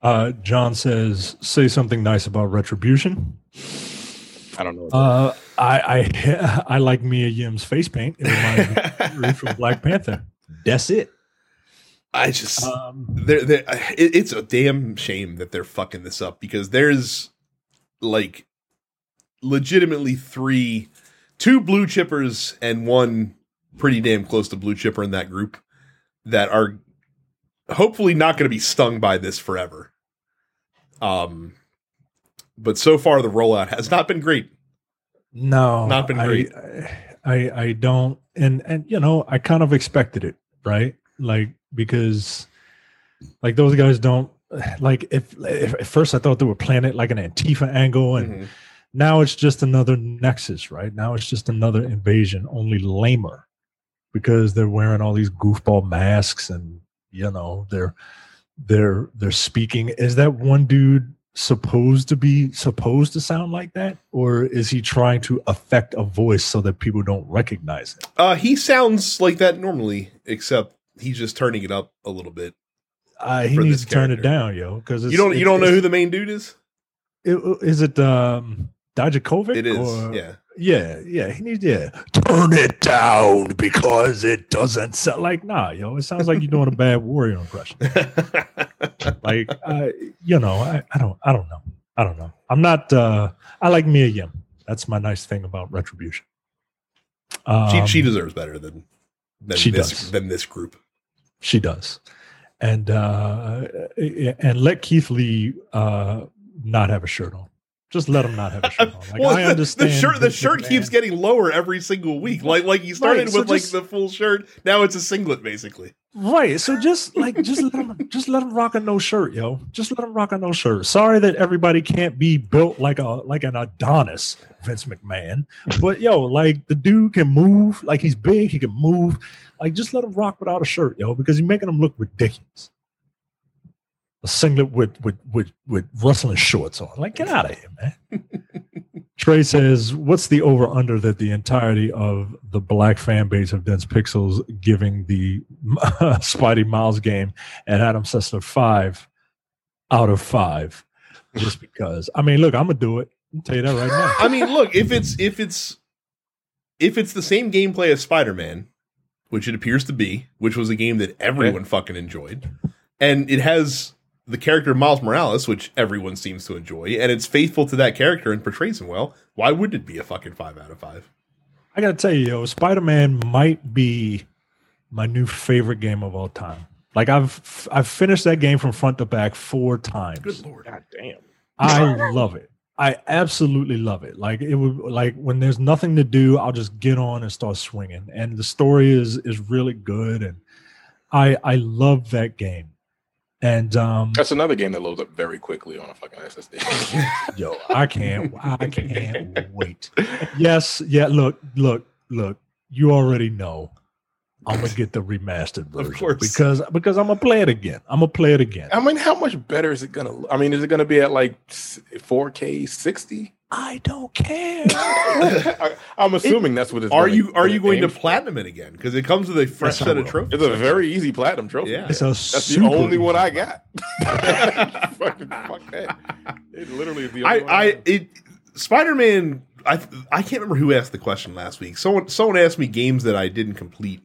John says, say something nice about Retribution. I don't know. I like Mia Yim's face paint. It reminds me from Black Panther. That's it. I just, it's a damn shame that they're fucking this up, because there's like legitimately two blue chippers and one pretty damn close to blue chipper in that group that are hopefully not going to be stung by this forever. But so far the rollout has not been great. No, not been great. I don't. And, I kind of expected it, right? Like, because like those guys don't like, if at first I thought they were playing it like an Antifa angle, and now it's just another nexus, right? Now it's just another invasion, only lamer, because they're wearing all these goofball masks, and, they're speaking. Is that one dude supposed to sound like that, or is he trying to affect a voice so that people don't recognize it? He sounds like that normally, except he's just turning it up a little bit. He needs to turn it down, because you don't know who the main dude is. Is it Dijakovic? It is. Or? Yeah. Yeah, he needs to turn it down because it doesn't sound like, it sounds like you're doing a bad Warrior impression. Like, I don't know. I'm not, I like Mia Yim. That's my nice thing about Retribution. She deserves better than this group. She does. And let Keith Lee not have a shirt on. Just let him not have a shirt on. Like, well, I understand. The shirt keeps getting lower every single week. Like he started with the full shirt. Now it's a singlet, basically. Right. So just let him rock a no shirt, yo. Just let him rock a no shirt. Sorry that everybody can't be built like an Adonis, Vince McMahon. But the dude can move. Like, he's big, he can move. Like, just let him rock without a shirt, yo, because you're making him look ridiculous. A singlet with wrestling shorts on. Like, get out of here, man. Trey says, what's the over-under that the entirety of the black fan base of Dense Pixels giving the Spidey Miles game at Adam Sessler 5 out of 5? Just because. I mean, look, I'm going to do it. I'll tell you that right now. I mean, look, if it's the same gameplay as Spider-Man, which it appears to be, which was a game that everyone fucking enjoyed, and it has the character Miles Morales, which everyone seems to enjoy, and it's faithful to that character and portrays him well, why would it be a fucking 5 out of 5? I gotta tell you, yo, Spider-Man might be my new favorite game of all time. Like, I've finished that game from front to back 4 times. Good lord, goddamn! I love it. I absolutely love it. Like, it would, like, when there's nothing to do, I'll just get on and start swinging. And the story is really good, and I love that game. And that's another game that loads up very quickly on a fucking SSD. Yo, I can't wait. Yes, yeah. Look. You already know I'm gonna get the remastered version, of course, because I'm gonna play it again. I mean, how much better is it gonna? I mean, is it gonna be at like 4K 60? I don't care. I'm assuming that's what it's. Are you going to platinum it again? Because it comes with a fresh set of trophies. It's a very easy platinum trophy. Yeah. That's the only one I got. Fuck that. It literally is the only one. Spider-Man. I can't remember who asked the question last week. Someone asked me games that I didn't complete.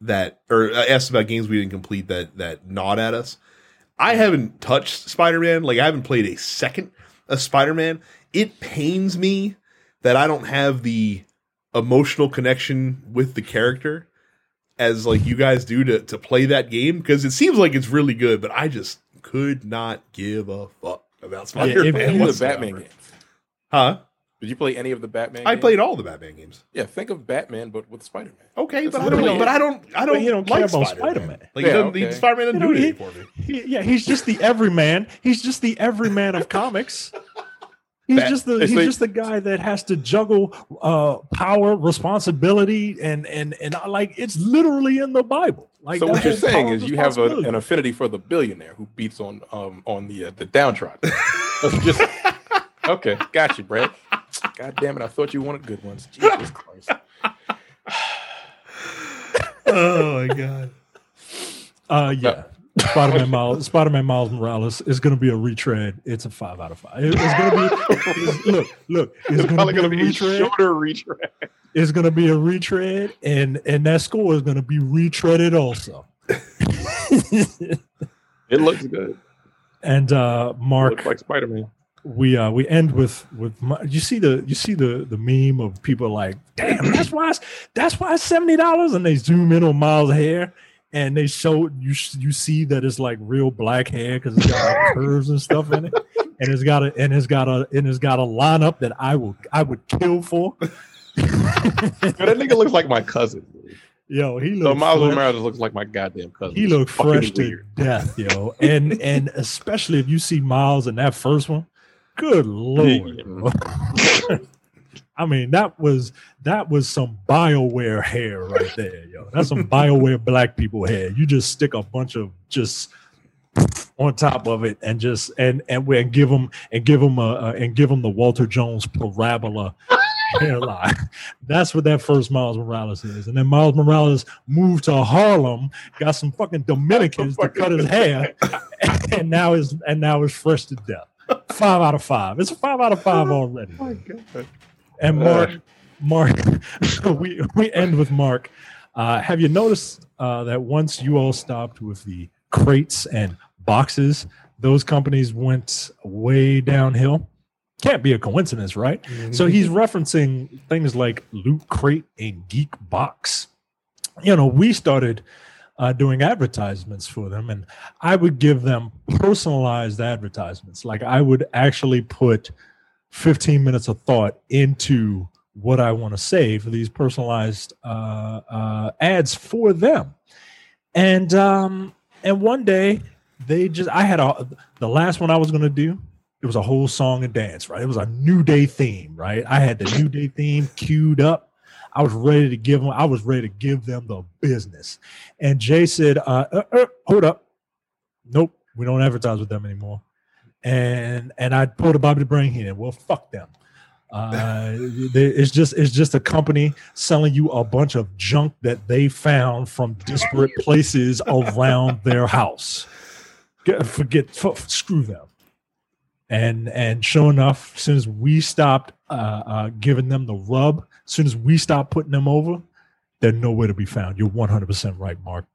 That or asked about games we didn't complete that gnawed at us. I haven't touched Spider-Man. Like, I haven't played a second of Spider-Man. It pains me that I don't have the emotional connection with the character as, like, you guys do to play that game, because it seems like it's really good, but I just could not give a fuck about Spider-Man. The Batman games. Huh? Did you play any of the Batman games? I played all the Batman games. Yeah, think of Batman, but with Spider-Man. Okay, that's but I don't. He don't care about Spider-Man. Like, Spider-Man doesn't do anything for me. He's just the everyman. He's just the everyman of comics. He's just the guy that has to juggle power, responsibility, and like, it's literally in the Bible. Like, so what you're saying is you have an affinity for the billionaire who beats on the downtrodden. Just, okay, got you, Brad. God damn it! I thought you wanted good ones. Jesus Christ! Oh my God! Spider-Man Miles Morales is going to be a retread. It's a 5 out of 5. It's going to be a retread. It's going to be a retread, and that score is going to be retreaded also. It looks good. And Mark, it looks like Spider-Man. We end with my, you see the meme of people like, damn, that's why it's $70, and they zoom in on Miles' hair. And they show you see that it's like real black hair because it's got like curves and stuff in it, and it's got a lineup that I would kill for. Yo, that nigga looks like my cousin. Yo, he looks. So Miles Morales looks like my goddamn cousin. He looks fresh to death, yo, and especially if you see Miles in that first one. Good lord. I mean, that was some BioWare hair right there, yo. That's some BioWare black people hair. You just stick a bunch of just on top of it, and just and give them the Walter Jones parabola hairline. That's what that first Miles Morales is. And then Miles Morales moved to Harlem, got some fucking Dominicans to cut his hair, and now it's fresh to death. 5 out of 5. It's a 5 out of 5 already. Oh my God. And Mark, we end with Mark. Have you noticed that once you all stopped with the crates and boxes, those companies went way downhill? Can't be a coincidence, right? Mm-hmm. So he's referencing things like Loot Crate and Geek Box. You know, we started doing advertisements for them, and I would give them personalized advertisements. Like, I would actually put 15 minutes of thought into what I want to say for these personalized ads for them. And one day the last one I was going to do, it was a whole song and dance, right? It was a New Day theme, right? I had the New Day theme queued up. I was ready to give them the business. And Jay said, hold up. Nope. We don't advertise with them anymore. And I pulled a Bobby the Brain here. Well, fuck them. It's just a company selling you a bunch of junk that they found from disparate places around their house. Screw them. And sure enough, as soon as we stopped giving them the rub, as soon as we stopped putting them over, they're nowhere to be found. You're 100% right, Mark.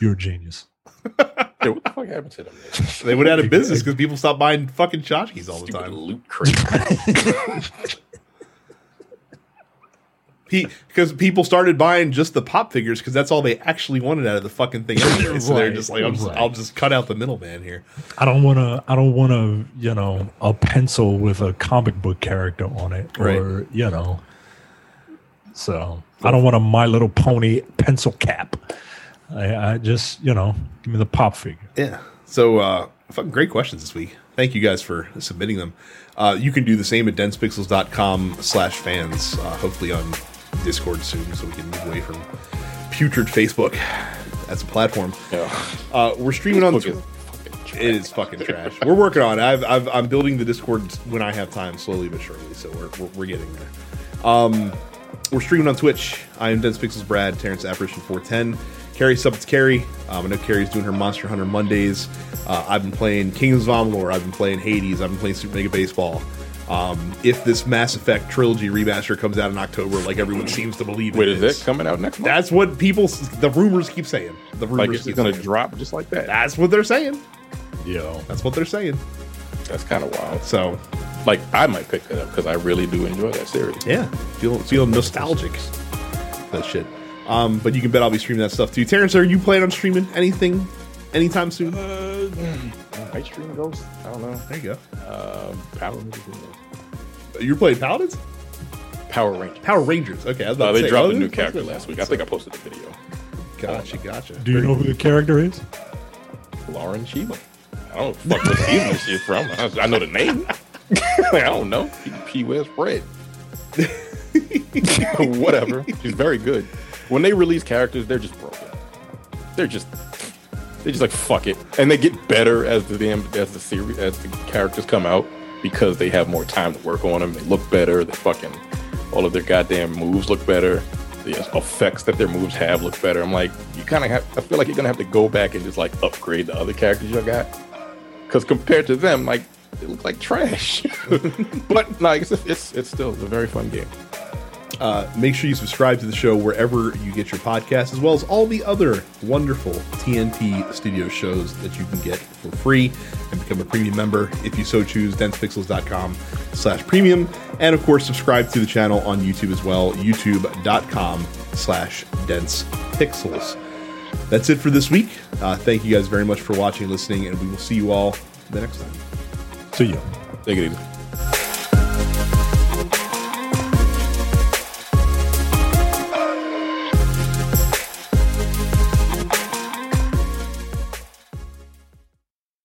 You're a genius. Dude, what the fuck happened to them? They went out of business because people stopped buying fucking tchotchkes all the time. Loot crate. Because people started buying just the pop figures because that's all they actually wanted out of the fucking thing. Anyway. So they're just like, I'll just cut out the middleman here. I don't want to, you know, a pencil with a comic book character on it, or right. You know. So I don't want a My Little Pony pencil cap. I just, you know, give me the pop figure. Yeah. So fucking great questions this week. Thank you guys for submitting them. You can do the same at densepixels.com/fans, hopefully on Discord soon, so we can move away from putrid Facebook as a platform. Yeah. We're streaming on Twitter. It is fucking trash. We're working on it. I'm building the Discord when I have time, slowly but surely. So we're getting there. We're streaming on Twitch. I am Densepixels Brad, Terrence Apparition 410. Carrie's up, it's Carrie. I know Carrie's doing her Monster Hunter Mondays. I've been playing Kingdoms of Amalur. I've been playing Hades. I've been playing Super Mega Baseball. If this Mass Effect Trilogy remaster comes out in October, like everyone seems to believe, wait, is it coming out next month? That's what people, the rumors keep saying. The rumors like it's going to drop just like that. That's what they're saying. Yo. That's what they're saying. That's kind of wild. So, like, I might pick that up because I really do enjoy that series. Yeah. Feel nostalgic. That shit. But you can bet I'll be streaming that stuff too. Terrence, are you planning on streaming anything anytime soon? I stream Ghost. I don't know. There you go. Paladins. You're playing Paladins? Power Rangers. Okay. I was about to say, they dropped a new character last week. I think I posted a video. Gotcha. Do you know who the character is? Lauren Sheba. I don't fuck with Sheba shit from. I know the name. I don't know. She wears red. Whatever. She's very good. When they release characters, they're just broken. They're just like, fuck it, and they get better as the characters come out because they have more time to work on them. They look better. They fucking all of their goddamn moves look better. The effects that their moves have look better. I'm like, you kind of have. I feel like you're gonna have to go back and just like upgrade the other characters you got because compared to them, like they look like trash. But no, it's still a very fun game. Make sure you subscribe to the show wherever you get your podcasts, as well as all the other wonderful TNT Studio shows that you can get for free and become a premium member if you so choose, densepixels.com/premium. And, of course, subscribe to the channel on YouTube as well, youtube.com/densepixels. That's it for this week. Thank you guys very much for watching and listening, and we will see you all the next time. See you. Take it easy.